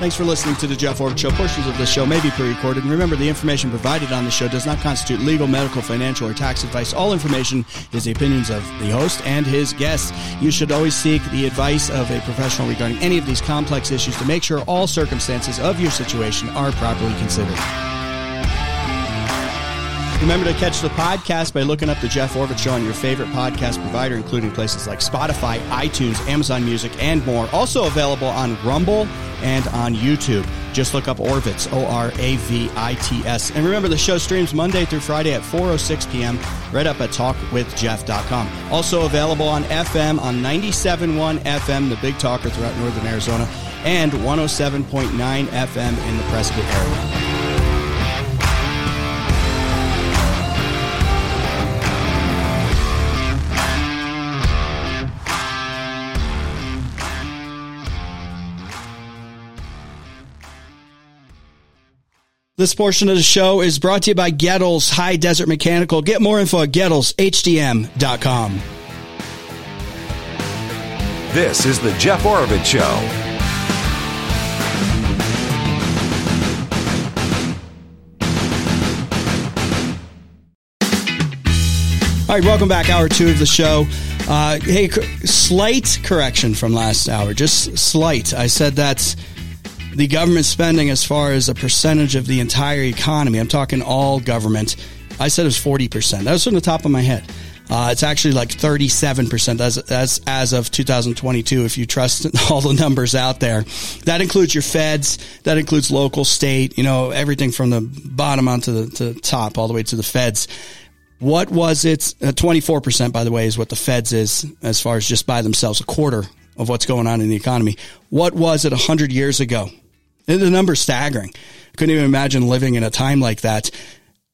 Thanks for listening to The Jeff Oravits Show. Portions of this show may be pre-recorded. And remember, the information provided on this show does not constitute legal, medical, financial, or tax advice. All information is the opinions of the host and his guests. You should always seek the advice of a professional regarding any of these complex issues to make sure all circumstances of your situation are properly considered. Remember to catch the podcast by looking up The Jeff Oravits Show on your favorite podcast provider, including places like Spotify, iTunes, Amazon Music, and more. Also available on Rumble and on YouTube. Just look up Oravits, O R A V I T S. And remember, the show streams Monday through Friday at four oh six p.m. right up at talk with jeff dot com. Also available on F M, on ninety-seven point one F M, the Big Talker throughout northern Arizona, and one oh seven point nine F M in the Prescott area. This portion of the show is brought to you by Gettles High Desert Mechanical. Get more info at gettles h d m dot com. This is The Jeff Oravits Show. All right, welcome back, hour two of the show. Uh, hey, cor- slight correction from last hour, just slight. I said that's... the government spending as far as a percentage of the entire economy. I'm talking all government. I said it was forty percent. That was from the top of my head. Uh, it's actually like thirty-seven percent. That's, that's as of two thousand twenty-two, if you trust all the numbers out there. That includes your feds. That includes local, state, you know, everything from the bottom onto the, to the top, all the way to the feds. What was it? Uh, twenty-four percent, by the way, is what the feds is as far as just by themselves, a quarter of what's going on in the economy. What was it one hundred years ago? The number's staggering. I couldn't even imagine living in a time like that.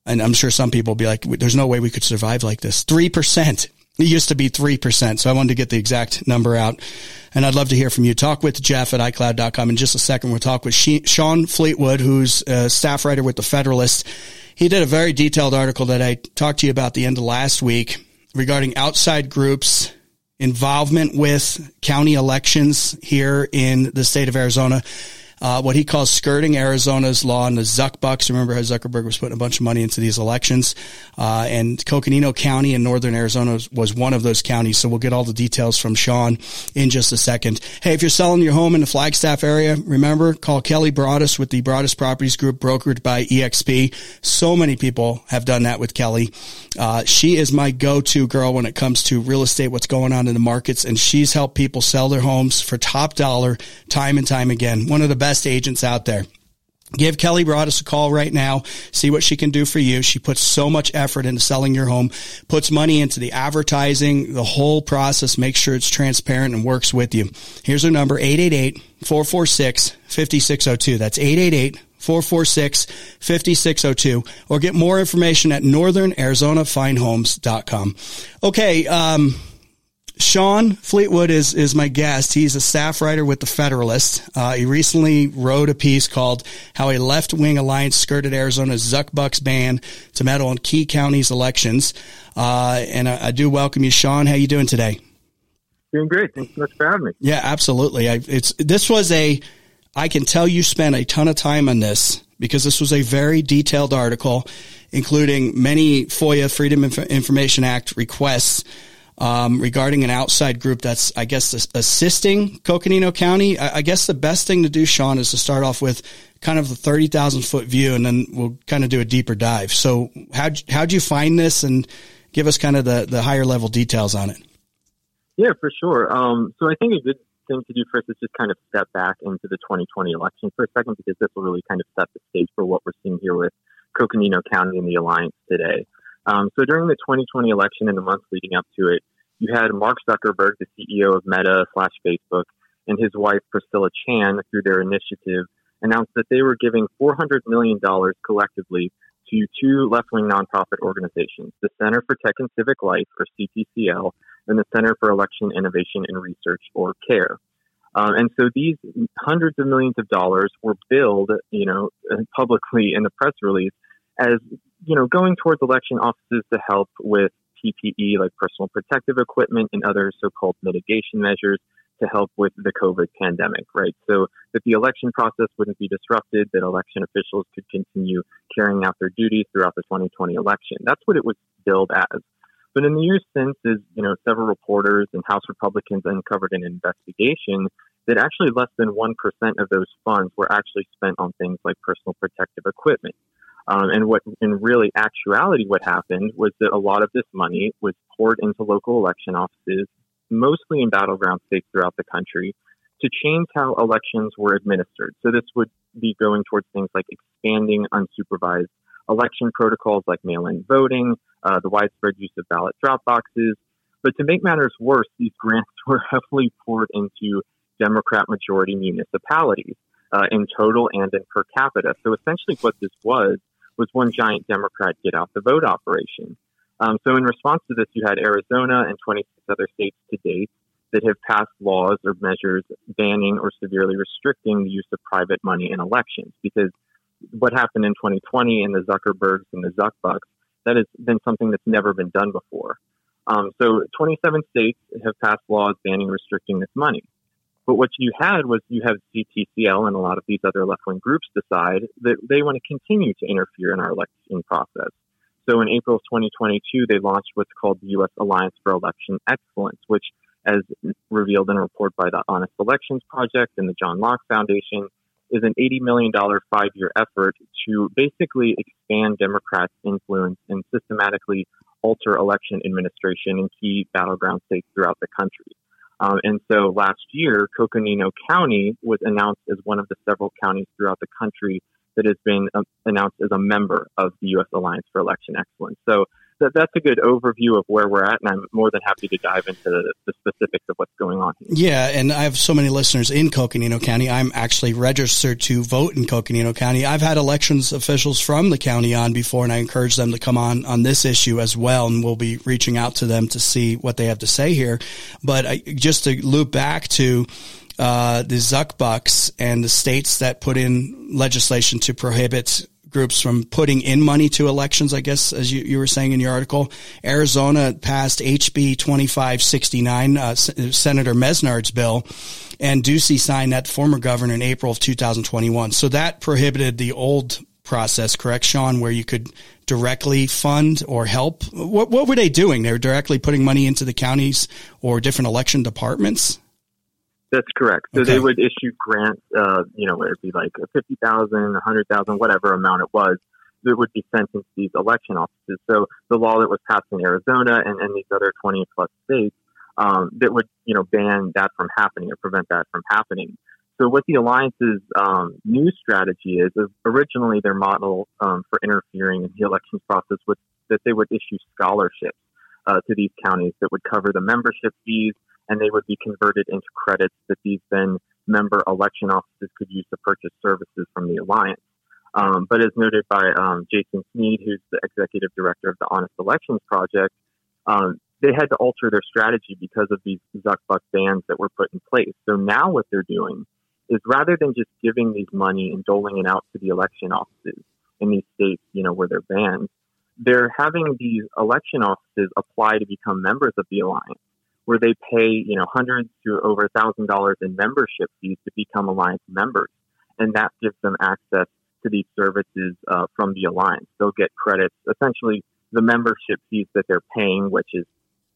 And I'm sure some people will be like, there's no way we could survive like this. three percent. It used to be three percent. So I wanted to get the exact number out. And I'd love to hear from you. Talk with Jeff at i cloud dot com. In just a second, we'll talk with she- Shawn Fleetwood, who's a staff writer with The Federalist. He did a very detailed article that I talked to you about the end of last week regarding outside groups' involvement with county elections here in the state of Arizona. Uh, what he calls skirting Arizona's law and the Zuck Bucks. Remember how Zuckerberg was putting a bunch of money into these elections? Uh, and Coconino County in northern Arizona was one of those counties. So we'll get all the details from Shawn in just a second. Hey, if you're selling your home in the Flagstaff area, remember, call Kelly Broadus with the Broadus Properties Group, brokered by E X P. So many people have done that with Kelly. Uh, she is my go-to girl when it comes to real estate, what's going on in the markets, and she's helped people sell their homes for top dollar time and time again. One of the best agents out there. Give Kelly Broadus a call right now. See what she can do for you. She puts so much effort into selling your home, puts money into the advertising, the whole process, make sure it's transparent and works with you. Here's her number, eight eight eight, four four six, five six zero two. That's eight eight eight, four four six, five six zero two. Or get more information at northern arizona fine homes dot com. Okay, um, Shawn Fleetwood is, is my guest. He's a staff writer with The Federalist. Uh, he recently wrote a piece called How a Left-Wing Alliance Skirted Arizona's Zuck Bucks Ban to Meddle on Key Counties Elections. Uh, and I, I do welcome you, Shawn. How you doing today? Doing great. Thanks so much for having me. Yeah, absolutely. I, it's This was a, I can tell you spent a ton of time on this because this was a very detailed article, including many FOIA, Freedom of Information Act requests, Um, regarding an outside group that's, I guess, assisting Coconino County. I, I guess the best thing to do, Shawn, is to start off with kind of the thirty thousand foot view, and then we'll kind of do a deeper dive. So how'd, how'd you find this, and give us kind of the, the higher level details on it? Yeah, for sure. Um, so I think a good thing to do first is just kind of step back into the twenty twenty election for a second, because this will really kind of set the stage for what we're seeing here with Coconino County and the Alliance today. Um, so during the twenty twenty election and the months leading up to it, you had Mark Zuckerberg, the C E O of Meta slash Facebook, and his wife, Priscilla Chan, through their initiative, announced that they were giving four hundred million dollars collectively to two left-wing nonprofit organizations, the Center for Tech and Civic Life, or C T C L, and the Center for Election Innovation and Research, or CARE. Um, and so these hundreds of millions of dollars were billed, you know, publicly in the press release as, you know, going towards election offices to help with P P E, like personal protective equipment, and other so-called mitigation measures to help with the COVID pandemic, right? So that the election process wouldn't be disrupted, that election officials could continue carrying out their duties throughout the twenty twenty election. That's what it was billed as. But in the years since, as you know, several reporters and House Republicans uncovered an investigation that actually less than one percent of those funds were actually spent on things like personal protective equipment. Um, and what, in really actuality, what happened was that a lot of this money was poured into local election offices, mostly in battleground states throughout the country, to change how elections were administered. So this would be going towards things like expanding unsupervised election protocols like mail-in voting, uh, the widespread use of ballot drop boxes. But to make matters worse, these grants were heavily poured into Democrat-majority municipalities uh, in total and in per capita. So essentially what this was was one giant Democrat get-out-the-vote operation. Um, so in response to this, you had Arizona and twenty-six other states to date that have passed laws or measures banning or severely restricting the use of private money in elections. Because what happened in twenty twenty in the Zuckerbergs and the Zuck Bucks, that has been something that's never been done before. Um, so twenty-seven states have passed laws banning or restricting this money. But what you had was you have C T C L and a lot of these other left-wing groups decide that they want to continue to interfere in our election process. So in April of twenty twenty-two, they launched what's called the U S Alliance for Election Excellence, which, as revealed in a report by the Honest Elections Project and the John Locke Foundation, is an eighty million dollars five-year effort to basically expand Democrats' influence and systematically alter election administration in key battleground states throughout the country. Um, and so last year, Coconino County was announced as one of the several counties throughout the country that has been uh, announced as a member of the U S. Alliance for Election Excellence. So th- that's a good overview of where we're at, and I'm more than happy to dive into the, the specifics of what's going on here. Yeah, and I have so many listeners in Coconino County. I'm actually registered to vote in Coconino County. I've had elections officials from the county on before, and I encourage them to come on on this issue as well, and we'll be reaching out to them to see what they have to say here. But I, just to loop back to Uh, the Zuck Bucks and the states that put in legislation to prohibit groups from putting in money to elections, I guess, as you, you were saying in your article. Arizona passed H B twenty-five sixty-nine, uh, S- Senator Mesnard's bill, and Ducey signed that former governor in April of two thousand twenty-one. So that prohibited the old process, correct, Shawn, where you could directly fund or help? What, what were they doing? They were directly putting money into the counties or different election departments? That's correct. So okay. They would issue grants, uh, you know, whether it be like fifty thousand, one hundred thousand, whatever amount it was, that would be sent into these election offices. So the law that was passed in Arizona and, and these other twenty plus states um, that would, you know, ban that from happening or prevent that from happening. So what the Alliance's um, new strategy is, is originally their model um, for interfering in the elections process was that they would issue scholarships uh, to these counties that would cover the membership fees, and they would be converted into credits that these then member election offices could use to purchase services from the Alliance. Um, but as noted by um, Jason Sneed, who's the executive director of the Honest Elections Project, um, they had to alter their strategy because of these Zuck Buck bans that were put in place. So now what they're doing is rather than just giving these money and doling it out to the election offices in these states, you know, where they're banned, they're having these election offices apply to become members of the Alliance, where they pay, you know, hundreds to over a thousand dollars in membership fees to become Alliance members. And that gives them access to these services uh, from the Alliance. They'll get credits, essentially the membership fees that they're paying, which is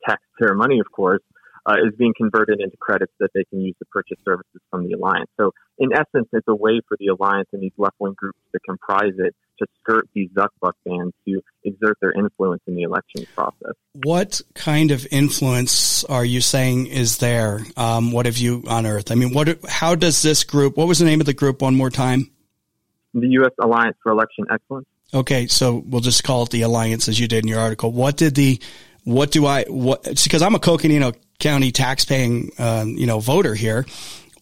taxpayer money, of course, uh, is being converted into credits that they can use to purchase services from the Alliance. So in essence, it's a way for the Alliance and these left-wing groups that comprise it to skirt these Zuck Buck bans, to exert their influence in the election process. What kind of influence are you saying is there? Um, what have you unearthed? I mean, what? How does this group, what was the name of the group one more time? The U S. Alliance for Election Excellence. Okay, so we'll just call it the Alliance as you did in your article. What did the, what do I, what, because I'm a Coconino County taxpaying, um, you know, voter here.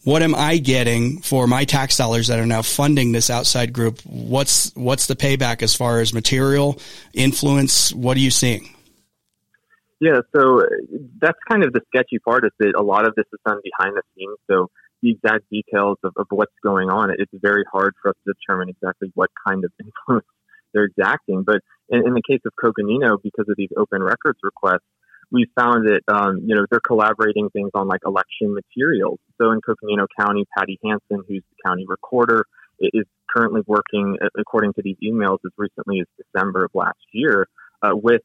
What am I getting for my tax dollars that are now funding this outside group? What's what's the payback as far as material, influence? What are you seeing? Yeah, so that's kind of the sketchy part, is that a lot of this is done behind the scenes. So the exact details of, of what's going on, it's very hard for us to determine exactly what kind of influence they're exacting. But in, in the case of Coconino, because of these open records requests, we found that, um, you know, they're collaborating things on like election materials. So in Coconino County, Patty Hansen, who's the county recorder, is currently working, according to these emails, as recently as December of last year, uh, with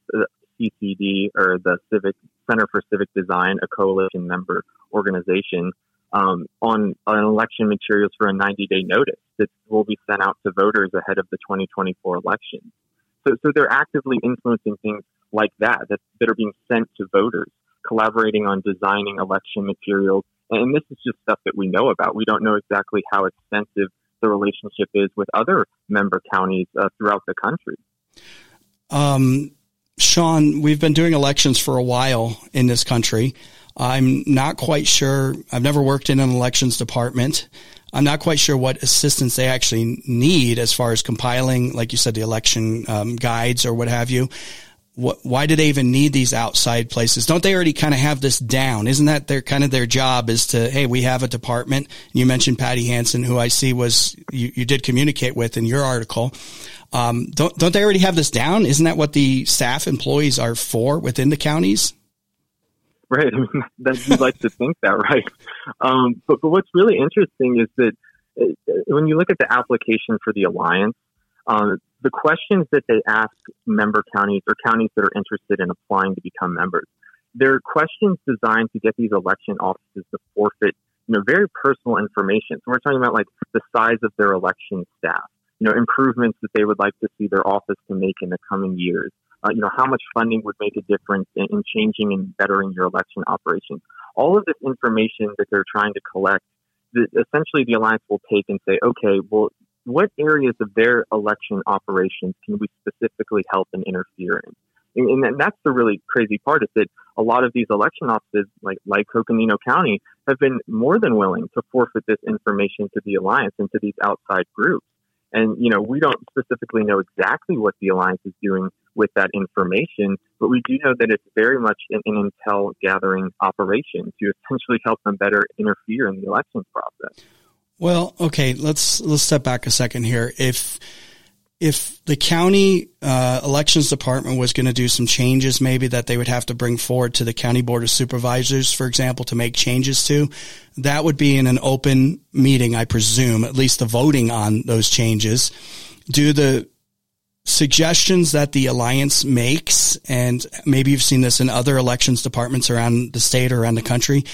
C C D, or the Civic Center for Civic Design, a coalition member organization, um, on, on election materials for a ninety-day notice that will be sent out to voters ahead of the twenty twenty-four election. So, so they're actively influencing things like that, that, that are being sent to voters, collaborating on designing election materials. And this is just stuff that we know about. We don't know exactly how extensive the relationship is with other member counties uh, throughout the country. Um, Shawn, we've been doing elections for a while in this country. I'm not quite sure. I've never worked in an elections department. I'm not quite sure what assistance they actually need as far as compiling, like you said, the election um, guides or what have you. Why do they even need these outside places? Don't they already kind of have this down? Isn't that their kind of their job, is to, hey, we have a department. You mentioned Patty Hansen, who I see was, you, you did communicate with in your article. Um, don't, don't they already have this down? Isn't that what the staff employees are for within the counties? Right. I mean, that, you'd like to think that, right? Um, but, but what's really interesting is that when you look at the application for the Alliance, um, the questions that they ask member counties or counties that are interested in applying to become members, they're questions designed to get these election offices to forfeit, you know, very personal information. So we're talking about like the size of their election staff, you know, improvements that they would like to see their office to make in the coming years, uh, you know, how much funding would make a difference in, in changing and bettering your election operations. All of this information that they're trying to collect, the, essentially the Alliance will take and say, okay, well, what areas of their election operations can we specifically help and interfere in? And, and that's the really crazy part, is that a lot of these election offices, like, like Coconino County, have been more than willing to forfeit this information to the Alliance and to these outside groups. And, you know, we don't specifically know exactly what the Alliance is doing with that information, but we do know that it's very much an, an intel gathering operation to essentially help them better interfere in the elections process. Well, okay, let's let's step back a second here. If if the county uh, elections department was going to do some changes, maybe that they would have to bring forward to the county board of supervisors, for example, to make changes to, that would be in an open meeting, I presume, at least the voting on those changes. Do the suggestions that the Alliance makes, and maybe you've seen this in other elections departments around the state or around the country,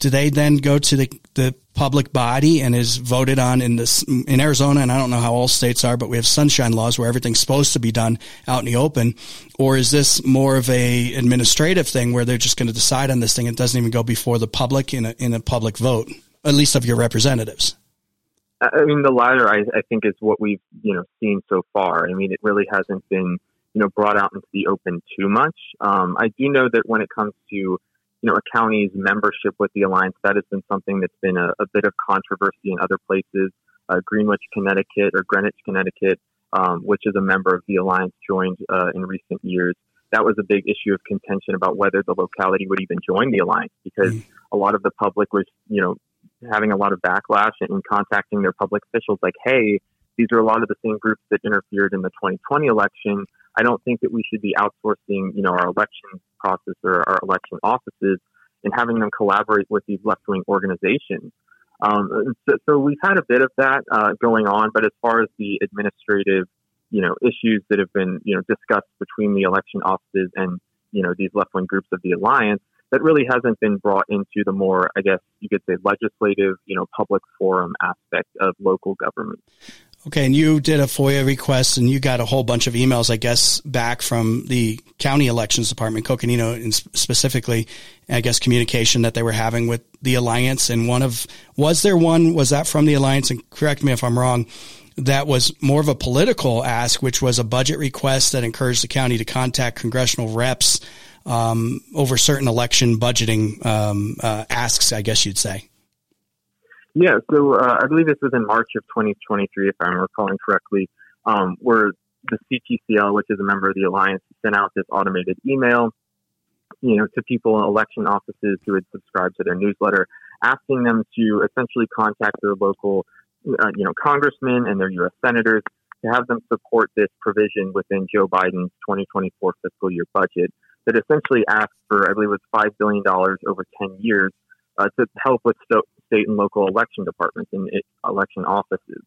do they then go to the, the public body and is voted on in this, in Arizona? And I don't know how all states are, but we have sunshine laws where everything's supposed to be done out in the open. Or is this more of a administrative thing where they're just going to decide on this thing? It doesn't even go before the public in a, in a public vote, at least of your representatives. I mean, the latter, I, I think, is what we've, you know, seen so far. I mean, it really hasn't been, you know, brought out into the open too much. Um, I do know that when it comes to, you know, a county's membership with the Alliance, that has been something that's been a, a bit of controversy in other places. Uh, Greenwich, Connecticut, or Greenwich, Connecticut, um, which is a member of the Alliance, joined uh, in recent years. That was a big issue of contention about whether the locality would even join the Alliance, because mm. a lot of the public was, you know, having a lot of backlash and, and contacting their public officials like, hey, these are a lot of the same groups that interfered in the twenty twenty election. I don't think that we should be outsourcing, you know, our election process or our election offices and having them collaborate with these left-wing organizations. Um, so, so we've had a bit of that uh, going on, but as far as the administrative, you know, issues that have been, you know, discussed between the election offices and, you know, these left-wing groups of the Alliance, that really hasn't been brought into the more, I guess you could say, legislative, you know, public forum aspect of local government. Okay, and you did a FOIA request, and you got a whole bunch of emails, I guess, back from the county elections department, Coconino specifically, I guess, communication that they were having with the Alliance. And one of, was there one, was that from the Alliance? And correct me if I'm wrong, that was more of a political ask, which was a budget request that encouraged the county to contact congressional reps um, over certain election budgeting um, uh, asks, I guess you'd say. Yeah, so uh, I believe this was in March of twenty twenty-three, if I'm recalling correctly, um, where the C T C L, which is a member of the Alliance, sent out this automated email, you know, to people in election offices who had subscribed to their newsletter, asking them to essentially contact their local, uh, you know, congressmen and their U S senators to have them support this provision within Joe Biden's twenty twenty-four fiscal year budget that essentially asked for, I believe it was five billion dollars over ten years uh, to help with so- state and local election departments and election offices.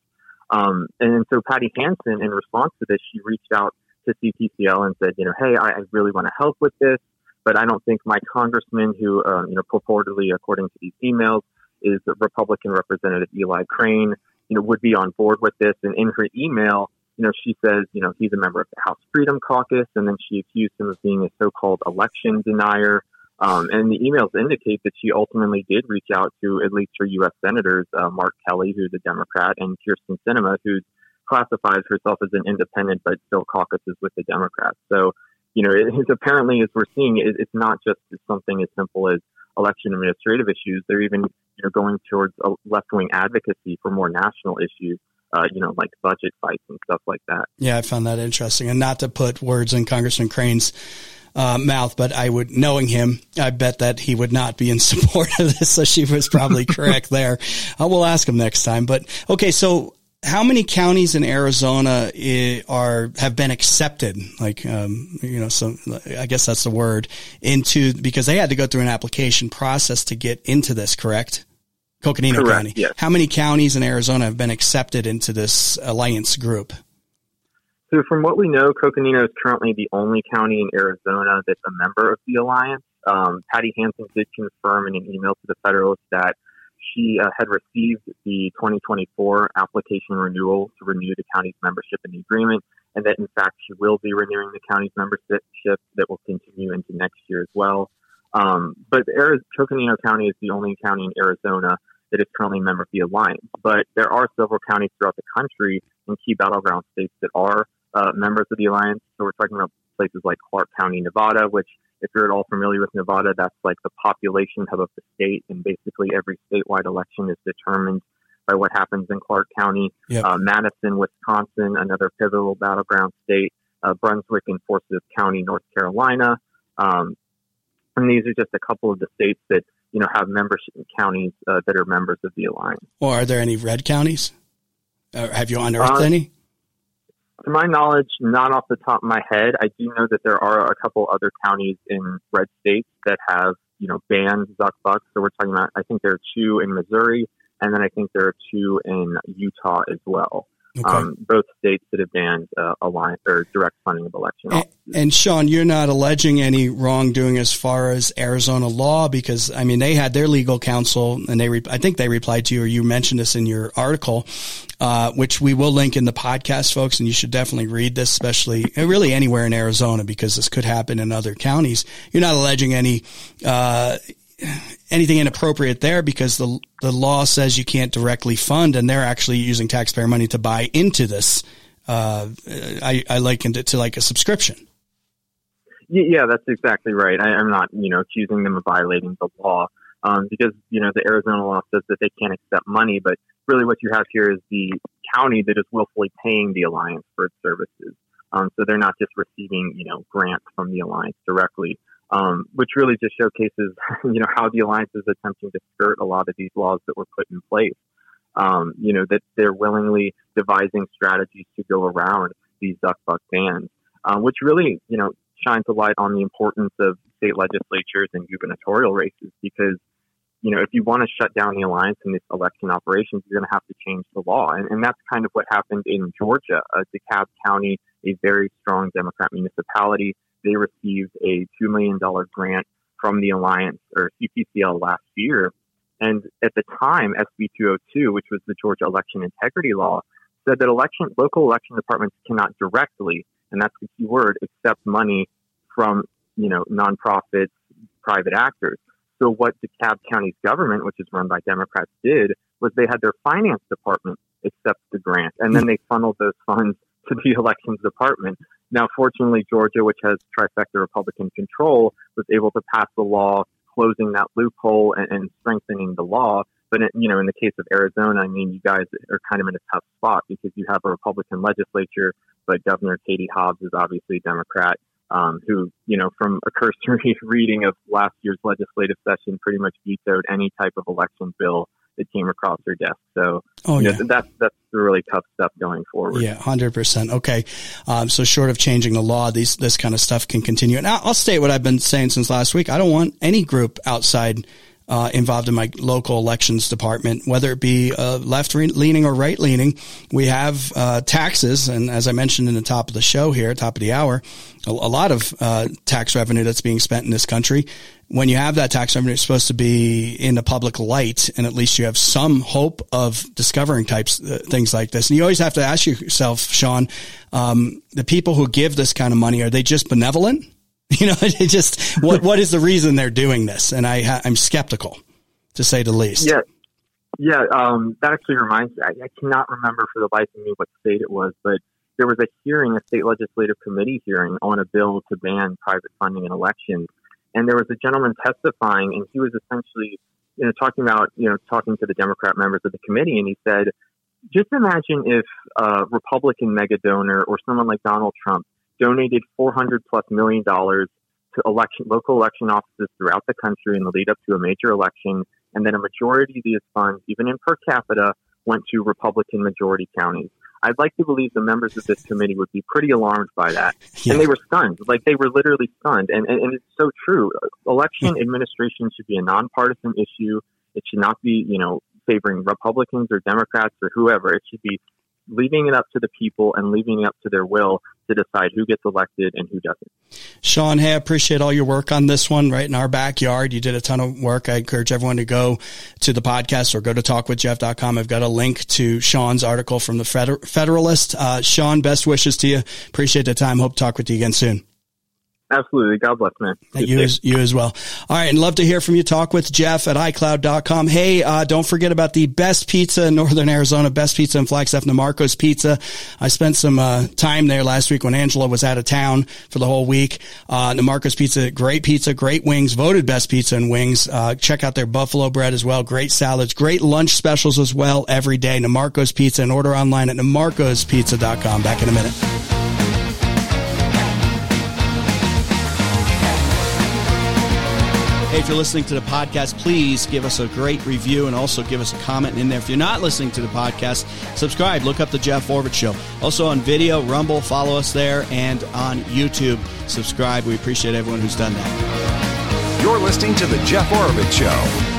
Um, and so Patty Hansen, in response to this, she reached out to C T C L and said, you know, hey, I, I really want to help with this, but I don't think my congressman who, um, you know, purportedly, according to these emails, is Republican Representative Eli Crane, you know, would be on board with this. And in her email, you know, she says, you know, he's a member of the House Freedom Caucus, and then she accused him of being a so-called election denier. Um, and the emails indicate that she ultimately did reach out to at least her U S senators, uh, Mark Kelly, who's a Democrat, and Kirsten Sinema, who classifies herself as an independent but still caucuses with the Democrats. So, you know, it, it's apparently, as we're seeing, it, it's not just something as simple as election administrative issues. They're even, you know, going towards a left-wing advocacy for more national issues. Uh, you know, like budget fights and stuff like that. Yeah, I found that interesting. And not to put words in Congressman Crane's uh, mouth, but I would, knowing him, I bet that he would not be in support of this. So she was probably correct there. Uh, we'll ask him next time. But okay, so how many counties in Arizona are have been accepted? Like, um, you know, so I guess that's the word into, because they had to go through an application process to get into this, correct? Coconino Correct, County. Yes. How many counties in Arizona have been accepted into this Alliance group? So from what we know, Coconino is currently the only county in Arizona that's a member of the Alliance. Um, Patty Hansen did confirm in an email to the Federalist that she uh, had received the twenty twenty-four application renewal to renew the county's membership in the agreement, and that, in fact, she will be renewing the county's membership that will continue into next year as well. Um, but Arizona, Coconino County is the only county in Arizona that is currently a member of the Alliance. But there are several counties throughout the country in key battleground states that are uh, members of the Alliance. So we're talking about places like Clark County, Nevada, which, if you're at all familiar with Nevada, that's like the population hub of the state. And basically every statewide election is determined by what happens in Clark County. Yep. Uh, Madison, Wisconsin, another pivotal battleground state, uh, Brunswick and Forsyth County, North Carolina. Um, and these are just a couple of the states that, you know, have membership counties uh, that are members of the Alliance. Well, are there any red counties? Uh, have you unearthed um, any? To my knowledge, not off the top of my head. I do know that there are a couple other counties in red states that have, you know, banned Zuck Bucks. So we're talking about, I think there are two in Missouri, and then I think there are two in Utah as well. Okay. Um, both states that have banned uh, alliance or direct funding of elections. And, and Shawn, you're not alleging any wrongdoing as far as Arizona law, because I mean they had their legal counsel, and they re- I think they replied to you, or you mentioned this in your article, uh, which we will link in the podcast, folks, and you should definitely read this, especially really anywhere in Arizona, because this could happen in other counties. You're not alleging any uh, anything inappropriate there, because the the law says you can't directly fund, and they're actually using taxpayer money to buy into this. Uh, I, I likened it to like a subscription. Yeah, that's exactly right. I, I'm not, you know, accusing them of violating the law um, because, you know, the Arizona law says that they can't accept money, but really what you have here is the county that is willfully paying the Alliance for its services. Um, so they're not just receiving, you know, grants from the Alliance directly. Um, which really just showcases, you know, how the Alliance is attempting to skirt a lot of these laws that were put in place. Um, you know, that they're willingly devising strategies to go around these Zuck Buck bans, uh, which really, you know, shines a light on the importance of state legislatures and gubernatorial races, because, you know, if you want to shut down the Alliance in these election operations, you're going to have to change the law. And, and that's kind of what happened in Georgia. Uh, DeKalb County, a very strong Democrat municipality, they received a two million dollars grant from the Alliance, or C P C L, last year. And at the time, S B two oh two, which was the Georgia election integrity law, said that election local election departments cannot directly, and that's the key word, accept money from, you know, nonprofits, private actors. So what DeKalb County's government, which is run by Democrats, did was they had their finance department accept the grant, and then they funneled those funds to the elections department. Now, fortunately, Georgia, which has trifecta Republican control, was able to pass the law closing that loophole and, and strengthening the law. But, it, you know, in the case of Arizona, I mean, you guys are kind of in a tough spot because you have a Republican legislature, but Governor Katie Hobbs is obviously a Democrat um, who, you know, from a cursory reading of last year's legislative session, pretty much vetoed any type of election bill that came across her desk. So oh, yeah. you know, that's, that's the really tough stuff going forward. Yeah, one hundred percent. Okay. Um, so short of changing the law, these this kind of stuff can continue. And I'll, I'll state what I've been saying since last week. I don't want any group outside uh, involved in my local elections department, whether it be uh, left-leaning or right-leaning. We have uh, taxes, and as I mentioned in the top of the show here, top of the hour, a, a lot of uh, tax revenue that's being spent in this country. When you have that tax revenue, it's supposed to be in the public light, and at least you have some hope of discovering types uh, things like this. And you always have to ask yourself, Shawn, um, the people who give this kind of money, are they just benevolent? You know, it just what what is the reason they're doing this? And I I'm skeptical, to say the least. Yeah, yeah. Um, that actually reminds me. I, I cannot remember for the life of me what state it was, but there was a hearing, a state legislative committee hearing on a bill to ban private funding in elections. And there was a gentleman testifying, and he was essentially, you know, talking about, you know, talking to the Democrat members of the committee. And he said, just imagine if a Republican mega donor or someone like Donald Trump donated four hundred plus million dollars to election, local election offices throughout the country in the lead up to a major election. And then a majority of these funds, even in per capita, went to Republican majority counties. I'd like to believe the members of this committee would be pretty alarmed by that. Yeah. And they were stunned. Like, they were literally stunned. And, and, and it's so true. Election administration should be a nonpartisan issue. It should not be, you know, favoring Republicans or Democrats or whoever. It should be leaving it up to the people and leaving it up to their will. to decide who gets elected and who doesn't. Shawn, hey, I appreciate all your work on this one right in our backyard. You did a ton of work. I encourage everyone to go to the podcast or go to talk with jeff dot com. I've got a link to Shawn's article from The Federalist. Uh, Shawn, best wishes to you. Appreciate the time. Hope to talk with you again soon. Absolutely. God bless, man. You as, you as well. All right. And love to hear from you. Talk with Jeff at i cloud dot com. Hey, uh, don't forget about the best pizza in Northern Arizona, best pizza in Flagstaff, Namarco's Pizza. I spent some uh, time there last week when Angela was out of town for the whole week. Uh, Namarco's Pizza, great pizza, great wings, voted best pizza and wings. Uh, check out their buffalo bread as well. Great salads, great lunch specials as well every day. Namarco's Pizza, and order online at namarcos pizza dot com. Back in a minute. If you're listening to the podcast, please give us a great review and also give us a comment in there. If you're not listening to the podcast, subscribe. Look up The Jeff Oravits Show. Also on video, Rumble, follow us there, and on YouTube, subscribe. We appreciate everyone who's done that. You're listening to The Jeff Oravits Show.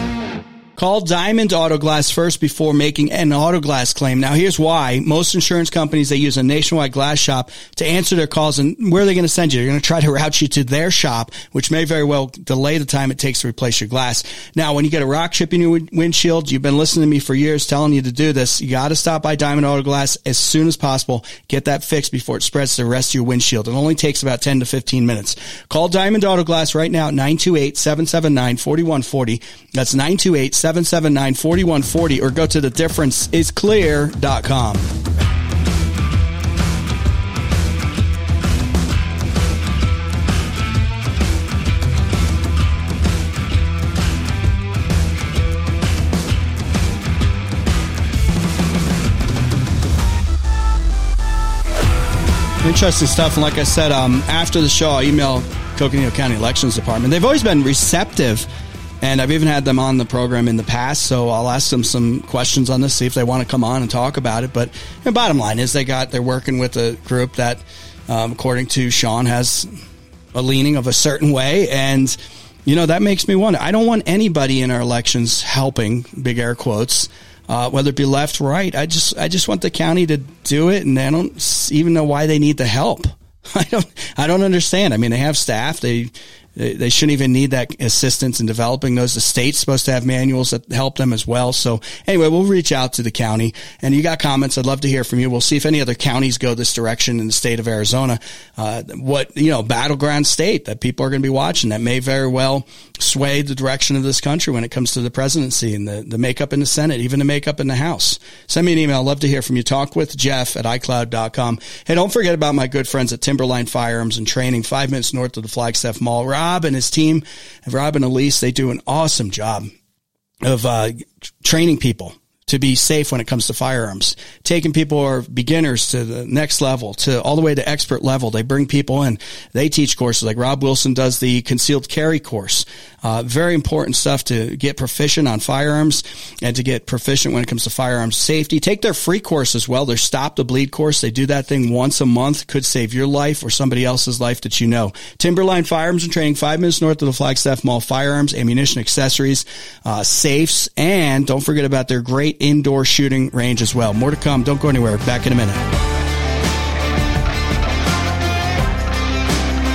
Call Diamond Auto Glass first before making an auto glass claim. Now, here's why. Most insurance companies, they use a nationwide glass shop to answer their calls. And where are they going to send you? They're going to try to route you to their shop, which may very well delay the time it takes to replace your glass. Now, when you get a rock chip in your windshield, you've been listening to me for years telling you to do this. You got to stop by Diamond Auto Glass as soon as possible. Get that fixed before it spreads to the rest of your windshield. It only takes about ten to fifteen minutes. Call Diamond Auto Glass right now at nine two eight, seven seven nine, four one four zero. That's nine two eight, seven seven nine, four one four zero, or go to the difference is clear dot com. Interesting stuff. And like I said, um, after the show, I email Coconino County Elections Department. They've always been receptive, and I've even had them on the program in the past, so I'll ask them some questions on this, see if they want to come on and talk about it. But the bottom line is they got, they're working with a group that, um, according to Shawn, has a leaning of a certain way. And, you know, that makes me wonder. I don't want anybody in our elections helping, big air quotes, uh, whether it be left or right. I just, I just want the county to do it, and I don't even know why they need the help. I don't, I don't understand. I mean, they have staff. They... They shouldn't even need that assistance in developing those. The state's supposed to have manuals that help them as well. So anyway, we'll reach out to the county. And you got comments, I'd love to hear from you. We'll see if any other counties go this direction in the state of Arizona. Uh, what, you know, battleground state that people are going to be watching that may very well sway the direction of this country when it comes to the presidency and the, the makeup in the Senate, even the makeup in the House. Send me an email. I'd love to hear from you. Talk with Jeff at i cloud dot com. Hey, don't forget about my good friends at Timberline Firearms and Training, five minutes north of the Flagstaff Mall. Rob and his team, Rob and Elise, they do an awesome job of uh, training people to be safe when it comes to firearms, taking people who are beginners to the next level, to all the way to expert level. They bring people in. They teach courses like Rob Wilson does the concealed carry course. Uh, very important stuff to get proficient on firearms and to get proficient when it comes to firearms safety. Take their free course as well. Their Stop the Bleed course. They do that thing once a month. Could save your life or somebody else's life that you know. Timberline Firearms and Training, five minutes north of the Flagstaff Mall. Firearms, ammunition, accessories, uh, safes, and don't forget about their great indoor shooting range as well. More to come. Don't go anywhere. Back in a minute.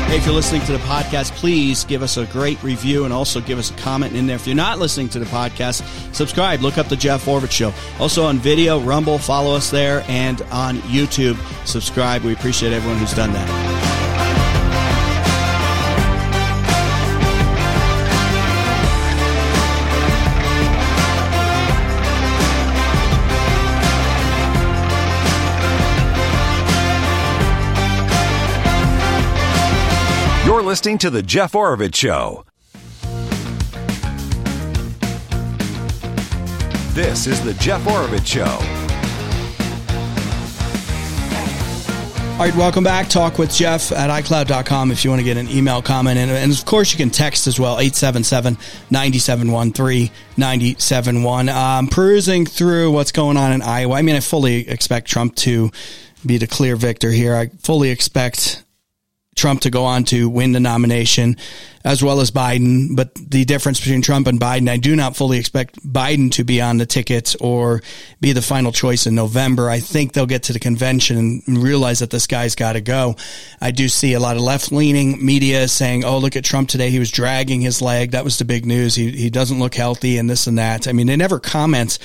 Hey, if you're listening to the podcast, please give us a great review and also give us a comment in there. If you're not listening to the podcast, subscribe. Look up The Jeff Oravits Show. Also on video, Rumble, follow us there, and on YouTube, subscribe. We appreciate everyone who's done that. You're listening to The Jeff Oravits Show. This is The Jeff Oravits Show. All right, welcome back. Talk with Jeff at i cloud dot com if you want to get an email comment in. And, of course, you can text as well, eight seven seven, nine seven one, three nine seven one. I'm perusing through what's going on in Iowa. I mean, I fully expect Trump to be the clear victor here. I fully expect Trump to go on to win the nomination. as well as Biden. But the difference between Trump and Biden, I do not fully expect Biden to be on the ticket or be the final choice in November. I think they'll get to the convention and realize that this guy's got to go. I do see a lot of left-leaning media saying, oh, look at Trump today. He was dragging his leg. That was the big news. He he doesn't look healthy and this and that. I mean, they never comment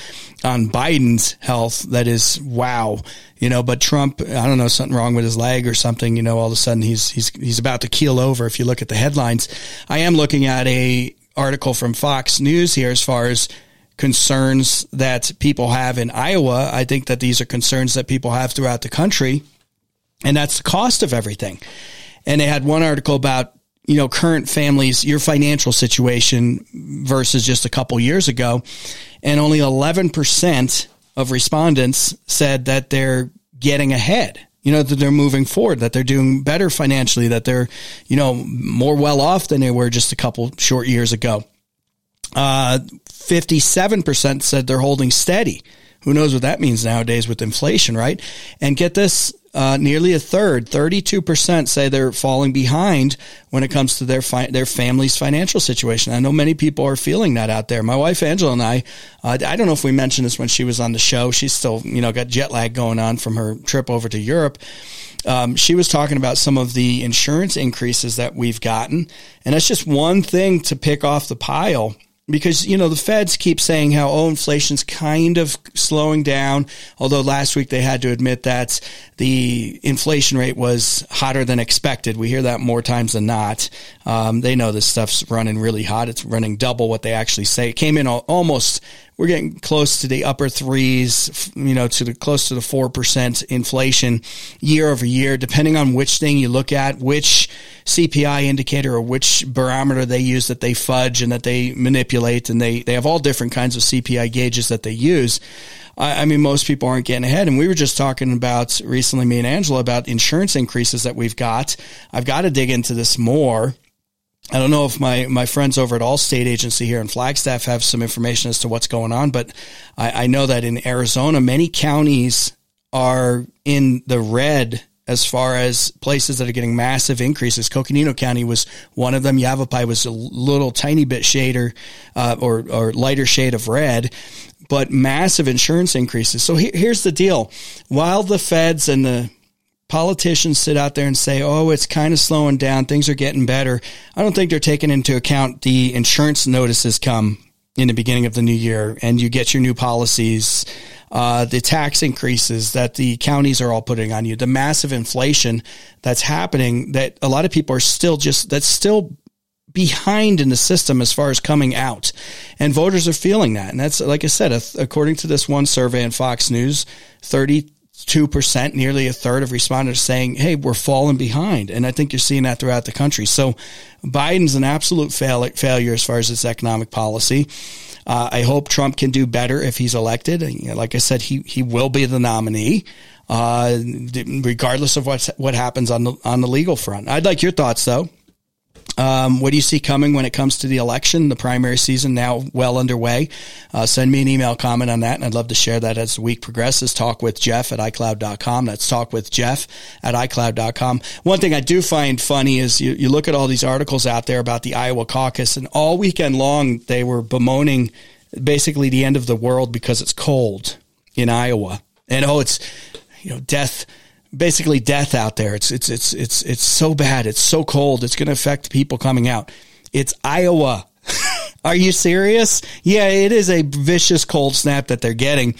on Biden's health. That is, wow. You know, but Trump, I don't know, something wrong with his leg or something, you know, all of a sudden he's, he's, he's about to keel over. If you look at the headlines, I am looking at a article from Fox News here as far as concerns that people have in Iowa. I think that these are concerns that people have throughout the country, and that's the cost of everything. And they had one article about, you know, current families, your financial situation versus just a couple years ago. And only eleven percent of respondents said that they're getting ahead, you know, that they're moving forward, that they're doing better financially, that they're, you know, more well off than they were just a couple short years ago. Uh, fifty-seven percent said they're holding steady. Who knows what that means nowadays with inflation, right? And get this, uh, nearly a third, thirty-two percent say they're falling behind when it comes to their fi- their family's financial situation. I know many people are feeling that out there. My wife, Angela, and I, uh, I don't know if we mentioned this when she was on the show. She's still, you know, got jet lag going on from her trip over to Europe. Um, she was talking about some of the insurance increases that we've gotten. And that's just one thing to pick off the pile. Because, you know, the feds keep saying how, oh, inflation's kind of slowing down, although last week they had to admit that the inflation rate was hotter than expected. We hear that more times than not. Um, they know this stuff's running really hot. It's running double what they actually say. It came in almost, we're getting close to the upper threes, you know, to the close to the four percent inflation year over year, depending on which thing you look at, which C P I indicator or which barometer they use that they fudge and that they manipulate. And they, they have all different kinds of C P I gauges that they use. I, I mean, most people aren't getting ahead. And we were just talking about recently, me and Angela, about insurance increases that we've got. I've got to dig into this more. I don't know if my, my friends over at Allstate Agency here in Flagstaff have some information as to what's going on, but I, I know that in Arizona, many counties are in the red as far as places that are getting massive increases. Coconino County was one of them. Yavapai was a little tiny bit shader uh, or, or lighter shade of red, but massive insurance increases. So he, here's the deal. While the feds and the politicians sit out there and say, oh, it's kind of slowing down, things are getting better, I don't think they're taking into account the insurance notices come in the beginning of the new year and you get your new policies, uh, the tax increases that the counties are all putting on you, the massive inflation that's happening that a lot of people are still just, that's still behind in the system as far as coming out. And voters are feeling that. And that's, like I said, according to this one survey in Fox News, thirty-two percent, nearly a third of respondents saying, hey, we're falling behind. And I think you're seeing that throughout the country. So Biden's an absolute fail- failure as far as his economic policy. Uh, I hope Trump can do better if he's elected. And like I said, he, he will be the nominee, uh, regardless of what's, what happens on the, on the legal front. I'd like your thoughts, though. Um, what do you see coming when it comes to the election, the primary season now well underway? Uh, send me an email comment on that, and I'd love to share that as the week progresses. talk with jeff at i cloud dot com. That's talk with jeff at i cloud dot com. One thing I do find funny is you, you look at all these articles out there about the Iowa caucus, and all weekend long they were bemoaning basically the end of the world because it's cold in Iowa. And, oh, it's, you know, death. Basically death out there. It's, it's, it's, it's, it's so bad. It's so cold. It's going to affect people coming out. It's Iowa. Are you serious? Yeah, it is a vicious cold snap that they're getting.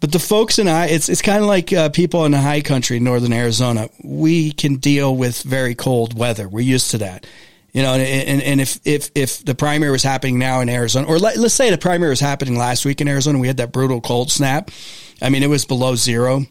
But the folks in I, it's, it's kind of like uh, people in the high country, northern Arizona. We can deal with very cold weather. We're used to that. You know, and, and, and if, if, if the primary was happening now in Arizona, or let, let's say the primary was happening last week in Arizona, we had that brutal cold snap. I mean, it was below zero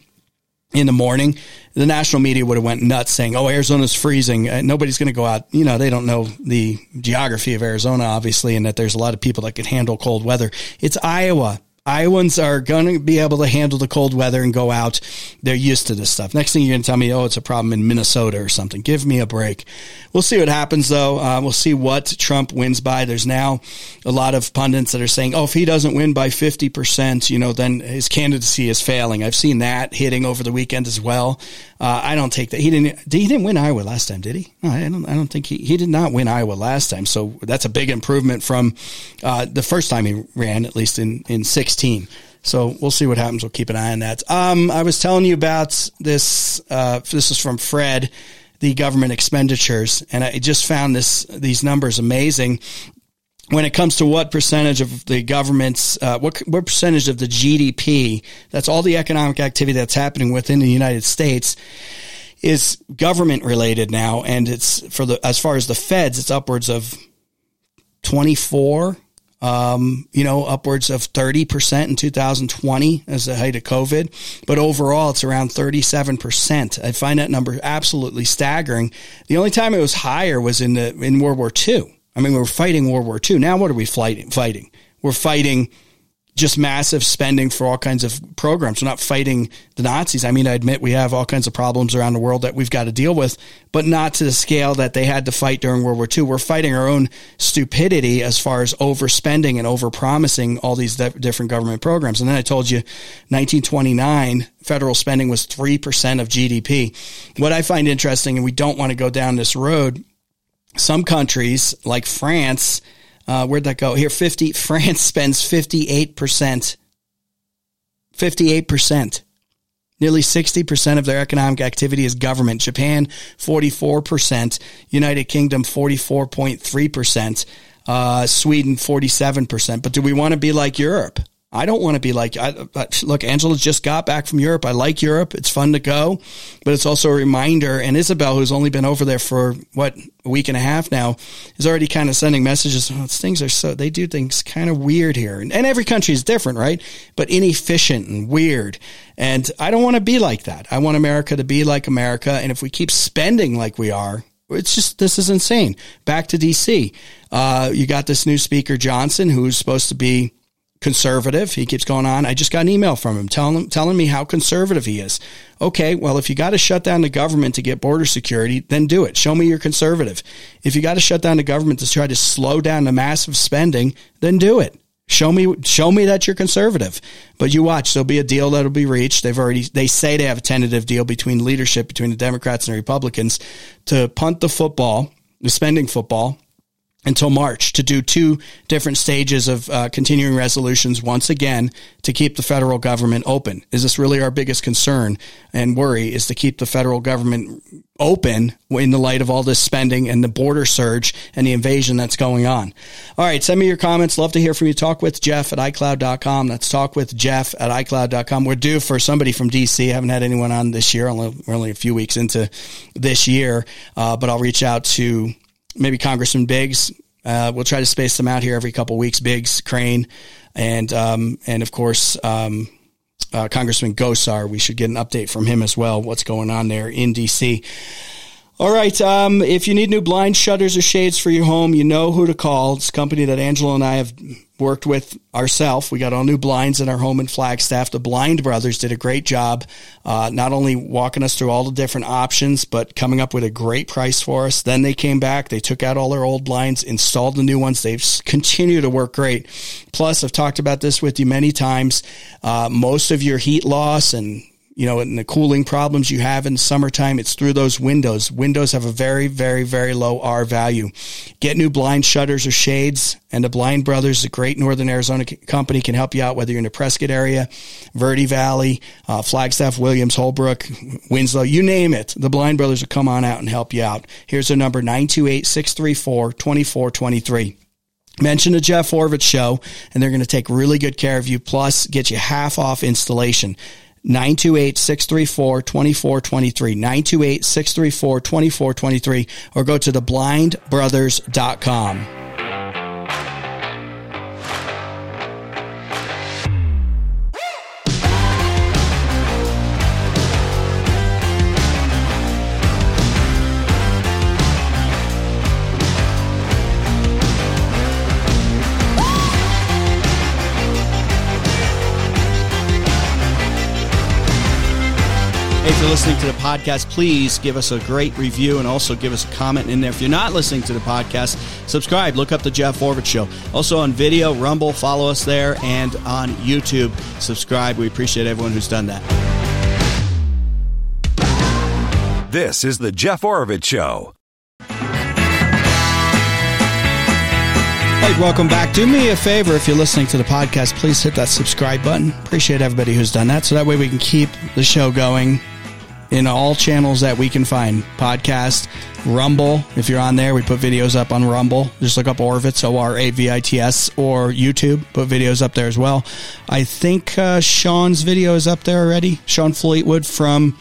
in the morning. The national media would have went nuts saying, oh, Arizona's freezing. Uh, nobody's going to go out. You know, they don't know the geography of Arizona, obviously, and that there's a lot of people that can handle cold weather. It's Iowa. Iowans are going to be able to handle the cold weather and go out. They're used to this stuff. Next thing you're going to tell me, oh, it's a problem in Minnesota or something. Give me a break. We'll see what happens, though. Uh, we'll see what Trump wins by. There's now a lot of pundits that are saying, oh, if he doesn't win by fifty percent, you know, then his candidacy is failing. I've seen that hitting over the weekend as well. Uh, I don't take that. He didn't He didn't win Iowa last time, did he? No, I don't I don't think he, he did not win Iowa last time. So that's a big improvement from uh, the first time he ran, at least in, in sixteen. So we'll see what happens. We'll keep an eye on that. Um, I was telling you about this. Uh, this is from Fred, the government expenditures. And I just found this these numbers amazing. When it comes to what percentage of the government's, uh, what, what percentage of the G D P, that's all the economic activity that's happening within the United States, is government related now. And it's for the, as far as the feds, it's upwards of twenty-four, um, you know, upwards of thirty percent in two thousand twenty as the height of COVID. But overall, it's around thirty-seven percent. I find that number absolutely staggering. The only time it was higher was in the, in World War Two. I mean, we were fighting World War Two. Now what are we fighting? Fighting? We're fighting just massive spending for all kinds of programs. We're not fighting the Nazis. I mean, I admit we have all kinds of problems around the world that we've got to deal with, but not to the scale that they had to fight during World War Two. We're fighting our own stupidity as far as overspending and overpromising all these de- different government programs. And then I told you nineteen twenty-nine, federal spending was three percent of G D P. What I find interesting, and we don't want to go down this road, some countries like France, uh, where'd that go? Here, fifty. France spends fifty-eight percent, fifty-eight percent. Nearly sixty percent of their economic activity is government. Japan, forty-four percent. United Kingdom, forty-four point three percent. Uh, Sweden, forty-seven percent. But do we want to be like Europe? I don't want to be like, I, look, Angela just got back from Europe. I like Europe. It's fun to go, but it's also a reminder. And Isabel, who's only been over there for what, a week and a half now, is already kind of sending messages. Oh, things are so, they do things kind of weird here. And, and every country is different, right? But inefficient and weird. And I don't want to be like that. I want America to be like America. And if we keep spending like we are, it's just, this is insane. Back to D C. Uh, you got this new Speaker Johnson, who's supposed to be conservative. He keeps going on. I just got an email from him telling him, telling me how conservative he is. Okay, well, if you got to shut down the government to get border security, then do it. Show me you're conservative. If you got to shut down the government to try to slow down the massive spending, then do it. Show me, show me that you're conservative. But you watch, there'll be a deal that'll be reached. They've already, they say they have a tentative deal between leadership, between the Democrats and the Republicans to punt the football, the spending football, until March, to do two different stages of uh, continuing resolutions once again to keep the federal government open. Is this really our biggest concern and worry, is to keep the federal government open in the light of all this spending and the border surge and the invasion that's going on? All right, send me your comments. Love to hear from you. Talk with Jeff at iCloud dot com. That's Talk with Jeff at iCloud dot com. We're due for somebody from D C. I haven't had anyone on this year. Only, we're only a few weeks into this year, uh, but I'll reach out to maybe Congressman Biggs. Uh, we'll try to space them out here every couple of weeks. Biggs, Crane, and um, and of course um, uh, Congressman Gosar. We should get an update from him as well. What's going on there in D C? All right. Um, if you need new blinds, shutters, or shades for your home, you know who to call. It's a company that Angela and I have worked with ourselves. We got all new blinds in our home in Flagstaff. The Blind Brothers did a great job, uh, not only walking us through all the different options, but coming up with a great price for us. Then they came back. They took out all their old blinds, installed the new ones. They've continued to work great. Plus, I've talked about this with you many times. Uh, most of your heat loss and You know, and the cooling problems you have in the summertime, it's through those windows. Windows have a very, very, very low R value. Get new blind shutters or shades, and the Blind Brothers, a great Northern Arizona c- company, can help you out, whether you're in the Prescott area, Verde Valley, uh, Flagstaff, Williams, Holbrook, Winslow, you name it. The Blind Brothers will come on out and help you out. Here's their number, nine two eight, six three four, two four two three. Mention the Jeff Oravits Show, and they're going to take really good care of you, plus get you half off installation. nine two eight, six three four, two four two three, nine two eight, six three four, two four two three, or go to the blind brothers dot com. If you're listening to the podcast, please give us a great review and also give us a comment in there. If you're not listening to the podcast, subscribe. Look up The Jeff Oravits Show. Also on video, Rumble, follow us there, and on YouTube, subscribe. We appreciate everyone who's done that. This is The Jeff Oravits Show. Hey, welcome back. Do me a favor, if you're listening to the podcast, please hit that subscribe button. Appreciate everybody who's done that, so that way we can keep the show going in all channels that we can find. Podcast, Rumble, if you're on there, we put videos up on Rumble. Just look up Oravits, O R A V I T S, or YouTube. Put videos up there as well. I think uh, Shawn's video is up there already. Shawn Fleetwood from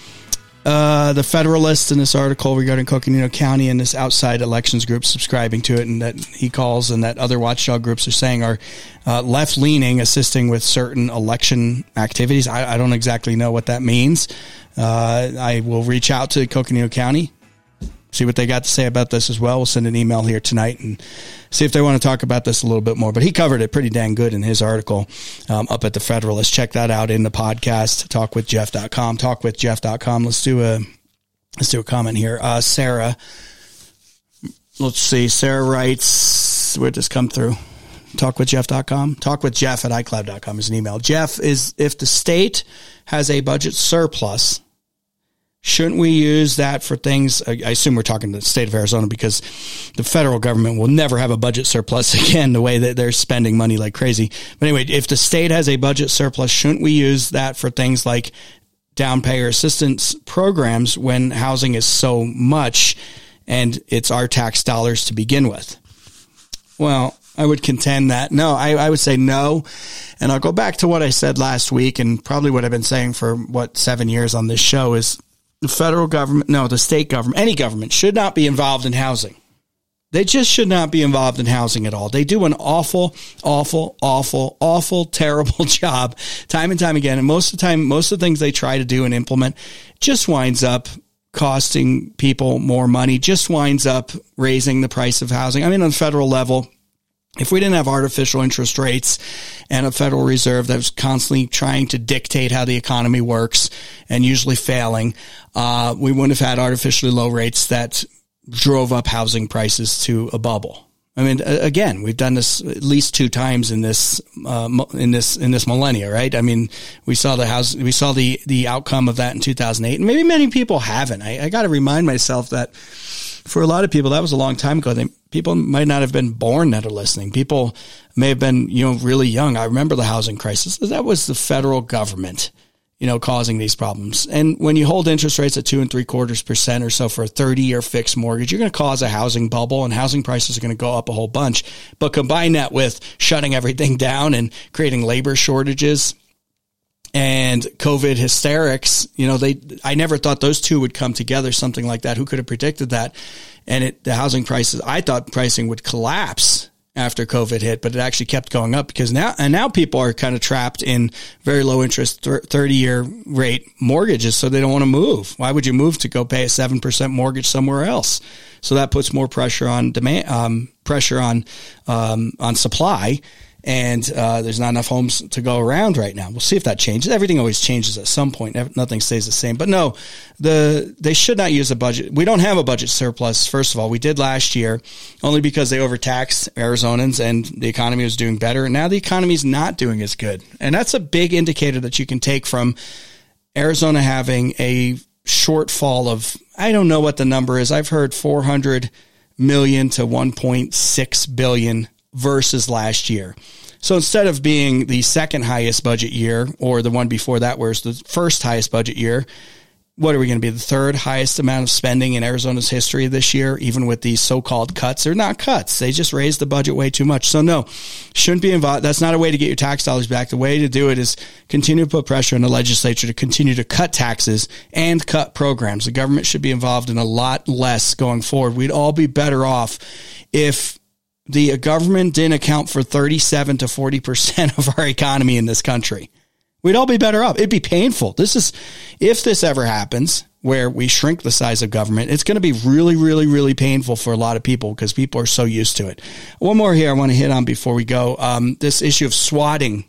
Uh, the Federalist, in this article regarding Coconino County and this outside elections group subscribing to it, and that he calls, and that other watchdog groups are saying are uh, left-leaning, assisting with certain election activities. I, I don't exactly know what that means. Uh, I will reach out to Coconino County, see what they got to say about this as well. We'll send an email here tonight and see if they want to talk about this a little bit more. But he covered it pretty dang good in his article um, up at The Federalist. Check that out in the podcast, talk with jeff dot com. talk with jeff dot com. Let's do a let's do a comment here. Uh, Sarah, let's see. Sarah writes, where'd this come through? talk with jeff dot com. talk with jeff at i cloud dot com is an email. Jeff, is if the state has a budget surplus, shouldn't we use that for things? I assume we're talking to the state of Arizona, because the federal government will never have a budget surplus again, the way that they're spending money like crazy. But anyway, if the state has a budget surplus, shouldn't we use that for things like down payer assistance programs when housing is so much and it's our tax dollars to begin with? Well, I would contend that. No, I, I would say no. And I'll go back to what I said last week, and probably what I've been saying for, what, seven years on this show is, the federal government, no, the state government, any government should not be involved in housing. They just should not be involved in housing at all. They do an awful, awful, awful, awful, terrible job time and time again. And most of the time, most of the things they try to do and implement just winds up costing people more money, just winds up raising the price of housing. I mean, on the federal level, if we didn't have artificial interest rates and a Federal Reserve that was constantly trying to dictate how the economy works and usually failing, uh, we wouldn't have had artificially low rates that drove up housing prices to a bubble. I mean, again, we've done this at least two times in this uh, in this in this millennia, right? I mean, we saw the house, we saw the the outcome of that in two thousand eight, and maybe many people haven't. I, I got to remind myself that for a lot of people, that was a long time ago. They, people might not have been born that are listening. People may have been, you know, really young. I remember the housing crisis. That was the federal government, you know, causing these problems. And when you hold interest rates at two and three quarters percent or so for a thirty year fixed mortgage, you're going to cause a housing bubble, and housing prices are going to go up a whole bunch. But combine that with shutting everything down and creating labor shortages and COVID hysterics, you know, they, I never thought those two would come together, something like that. Who could have predicted that? And it, the housing prices, I thought pricing would collapse after COVID hit, but it actually kept going up, because now, and now people are kind of trapped in very low interest thirty year rate mortgages. So they don't want to move. Why would you move to go pay a seven percent mortgage somewhere else? So that puts more pressure on demand, um, pressure on, um, on supply. And, uh, there's not enough homes to go around right now. We'll see if that changes. Everything always changes at some point. Nothing stays the same. But no, the, they should not use a budget. We don't have a budget surplus. First of all, we did last year only because they overtaxed Arizonans and the economy was doing better. And now the economy is not doing as good. And that's a big indicator that you can take from Arizona having a shortfall of, I don't know what the number is. I've heard four hundred million to one point six billion versus last year. So instead of being the second highest budget year, or the one before that where it's the first highest budget year, what are we going to be? The third highest amount of spending in Arizona's history this year, even with these so-called cuts. They're not cuts. They just raised the budget way too much. So no, shouldn't be involved. That's not a way to get your tax dollars back. The way to do it is continue to put pressure on the legislature to continue to cut taxes and cut programs. The government should be involved in a lot less going forward. We'd all be better off if the government didn't account for thirty-seven to forty percent of our economy in this country. We'd all be better off. It'd be painful. This is, if this ever happens, where we shrink the size of government, it's going to be really, really, really painful for a lot of people, because people are so used to it. One more here I want to hit on before we go. Um, this issue of swatting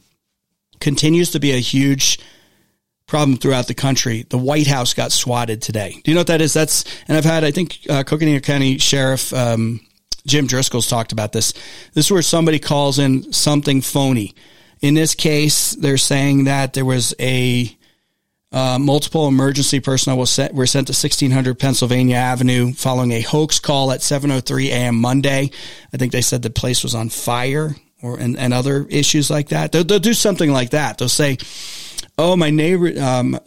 continues to be a huge problem throughout the country. The White House got swatted today. Do you know what that is? That's, and I've had, I think, uh, Coconino County Sheriff um, Jim Driscoll's talked about this. This is where somebody calls in something phony. In this case, they're saying that there was a uh, multiple emergency personnel was sent, were sent to sixteen hundred Pennsylvania Avenue following a hoax call at seven oh three a.m. Monday. I think they said the place was on fire. Or and, and other issues like that. They'll, they'll do something like that. They'll say, oh, my neighbor, um,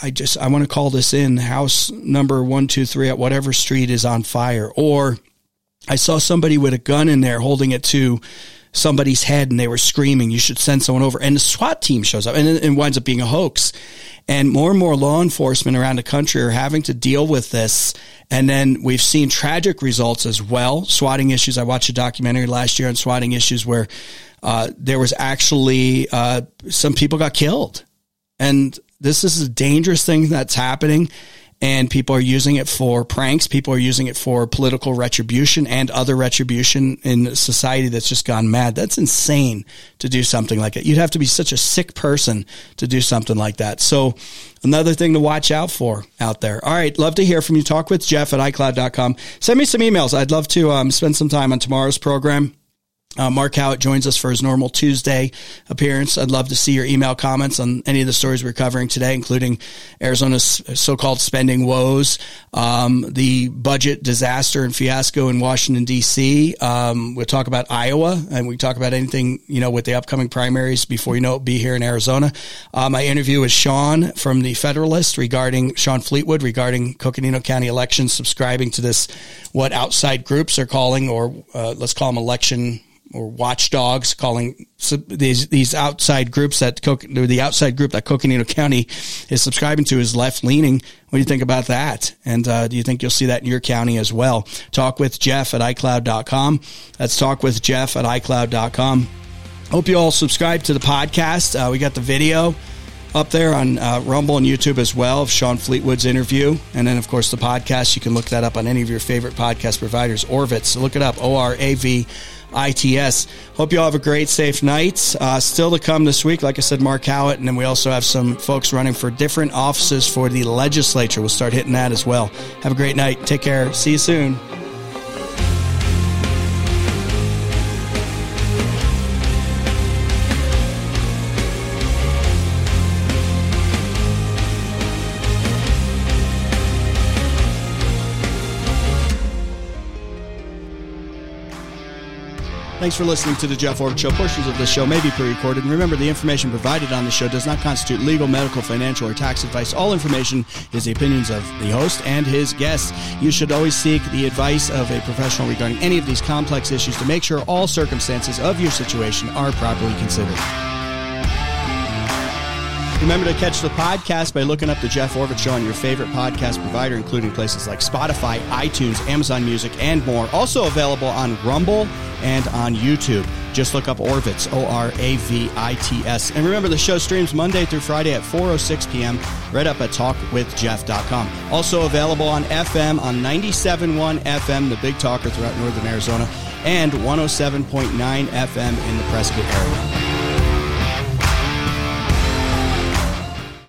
I just, I want to call this in. House number one two three at whatever street is on fire. Or I saw somebody with a gun in there holding it to somebody's head and they were screaming, you should send someone over. And the SWAT team shows up and it winds up being a hoax. And more and more law enforcement around the country are having to deal with this. And then we've seen tragic results as well. Swatting issues. I watched a documentary last year on swatting issues where uh, there was actually uh, some people got killed. And this is a dangerous thing that's happening. And people are using it for pranks. People are using it for political retribution and other retribution in society that's just gone mad. That's insane to do something like that. You'd have to be such a sick person to do something like that. So another thing to watch out for out there. All right. Love to hear from you. Talk with Jeff at i cloud dot com. Send me some emails. I'd love to um, spend some time on tomorrow's program. Uh, Mark Howitt joins us for his normal Tuesday appearance. I'd love to see your email comments on any of the stories we're covering today, including Arizona's so-called spending woes, um, the budget disaster and fiasco in Washington, D C Um, we'll talk about Iowa, and we talk about anything, you know, with the upcoming primaries before you know it, be here in Arizona. Um, my interview with Shawn from The Federalist regarding Shawn Fleetwood regarding Coconino County elections, subscribing to this, what outside groups are calling, or uh, let's call them election or watchdogs, calling these these outside groups that the outside group that Coconino County is subscribing to is left leaning. What do you think about that? And uh, do you think you'll see that in your county as well? Talk with Jeff at i cloud dot com. That's talk with Jeff at i cloud dot com. Hope you all subscribe to the podcast. Uh, we got the video up there on uh, Rumble and YouTube as well of Shawn Fleetwood's interview. And then, of course, the podcast. You can look that up on any of your favorite podcast providers. Oravits. So look it up, O R A V I T S. Hope you all have a great, safe night. Uh, still to come this week, like I said, Mark Howitt. And then we also have some folks running for different offices for the legislature. We'll start hitting that as well. Have a great night. Take care. See you soon. Thanks for listening to The Jeff Oravits Show. Portions of this show may be pre-recorded. And remember, the information provided on the show does not constitute legal, medical, financial, or tax advice. All information is the opinions of the host and his guests. You should always seek the advice of a professional regarding any of these complex issues to make sure all circumstances of your situation are properly considered. Remember to catch the podcast by looking up The Jeff Oravits Show on your favorite podcast provider, including places like Spotify, iTunes, Amazon Music, and more. Also available on Rumble and on YouTube. Just look up Oravits, O R A V I T S. And remember, the show streams Monday through Friday at four oh six p.m. right up at talk with jeff dot com. Also available on F M, on ninety-seven point one F M, the Big Talker throughout northern Arizona, and one oh seven point nine F M in the Prescott area.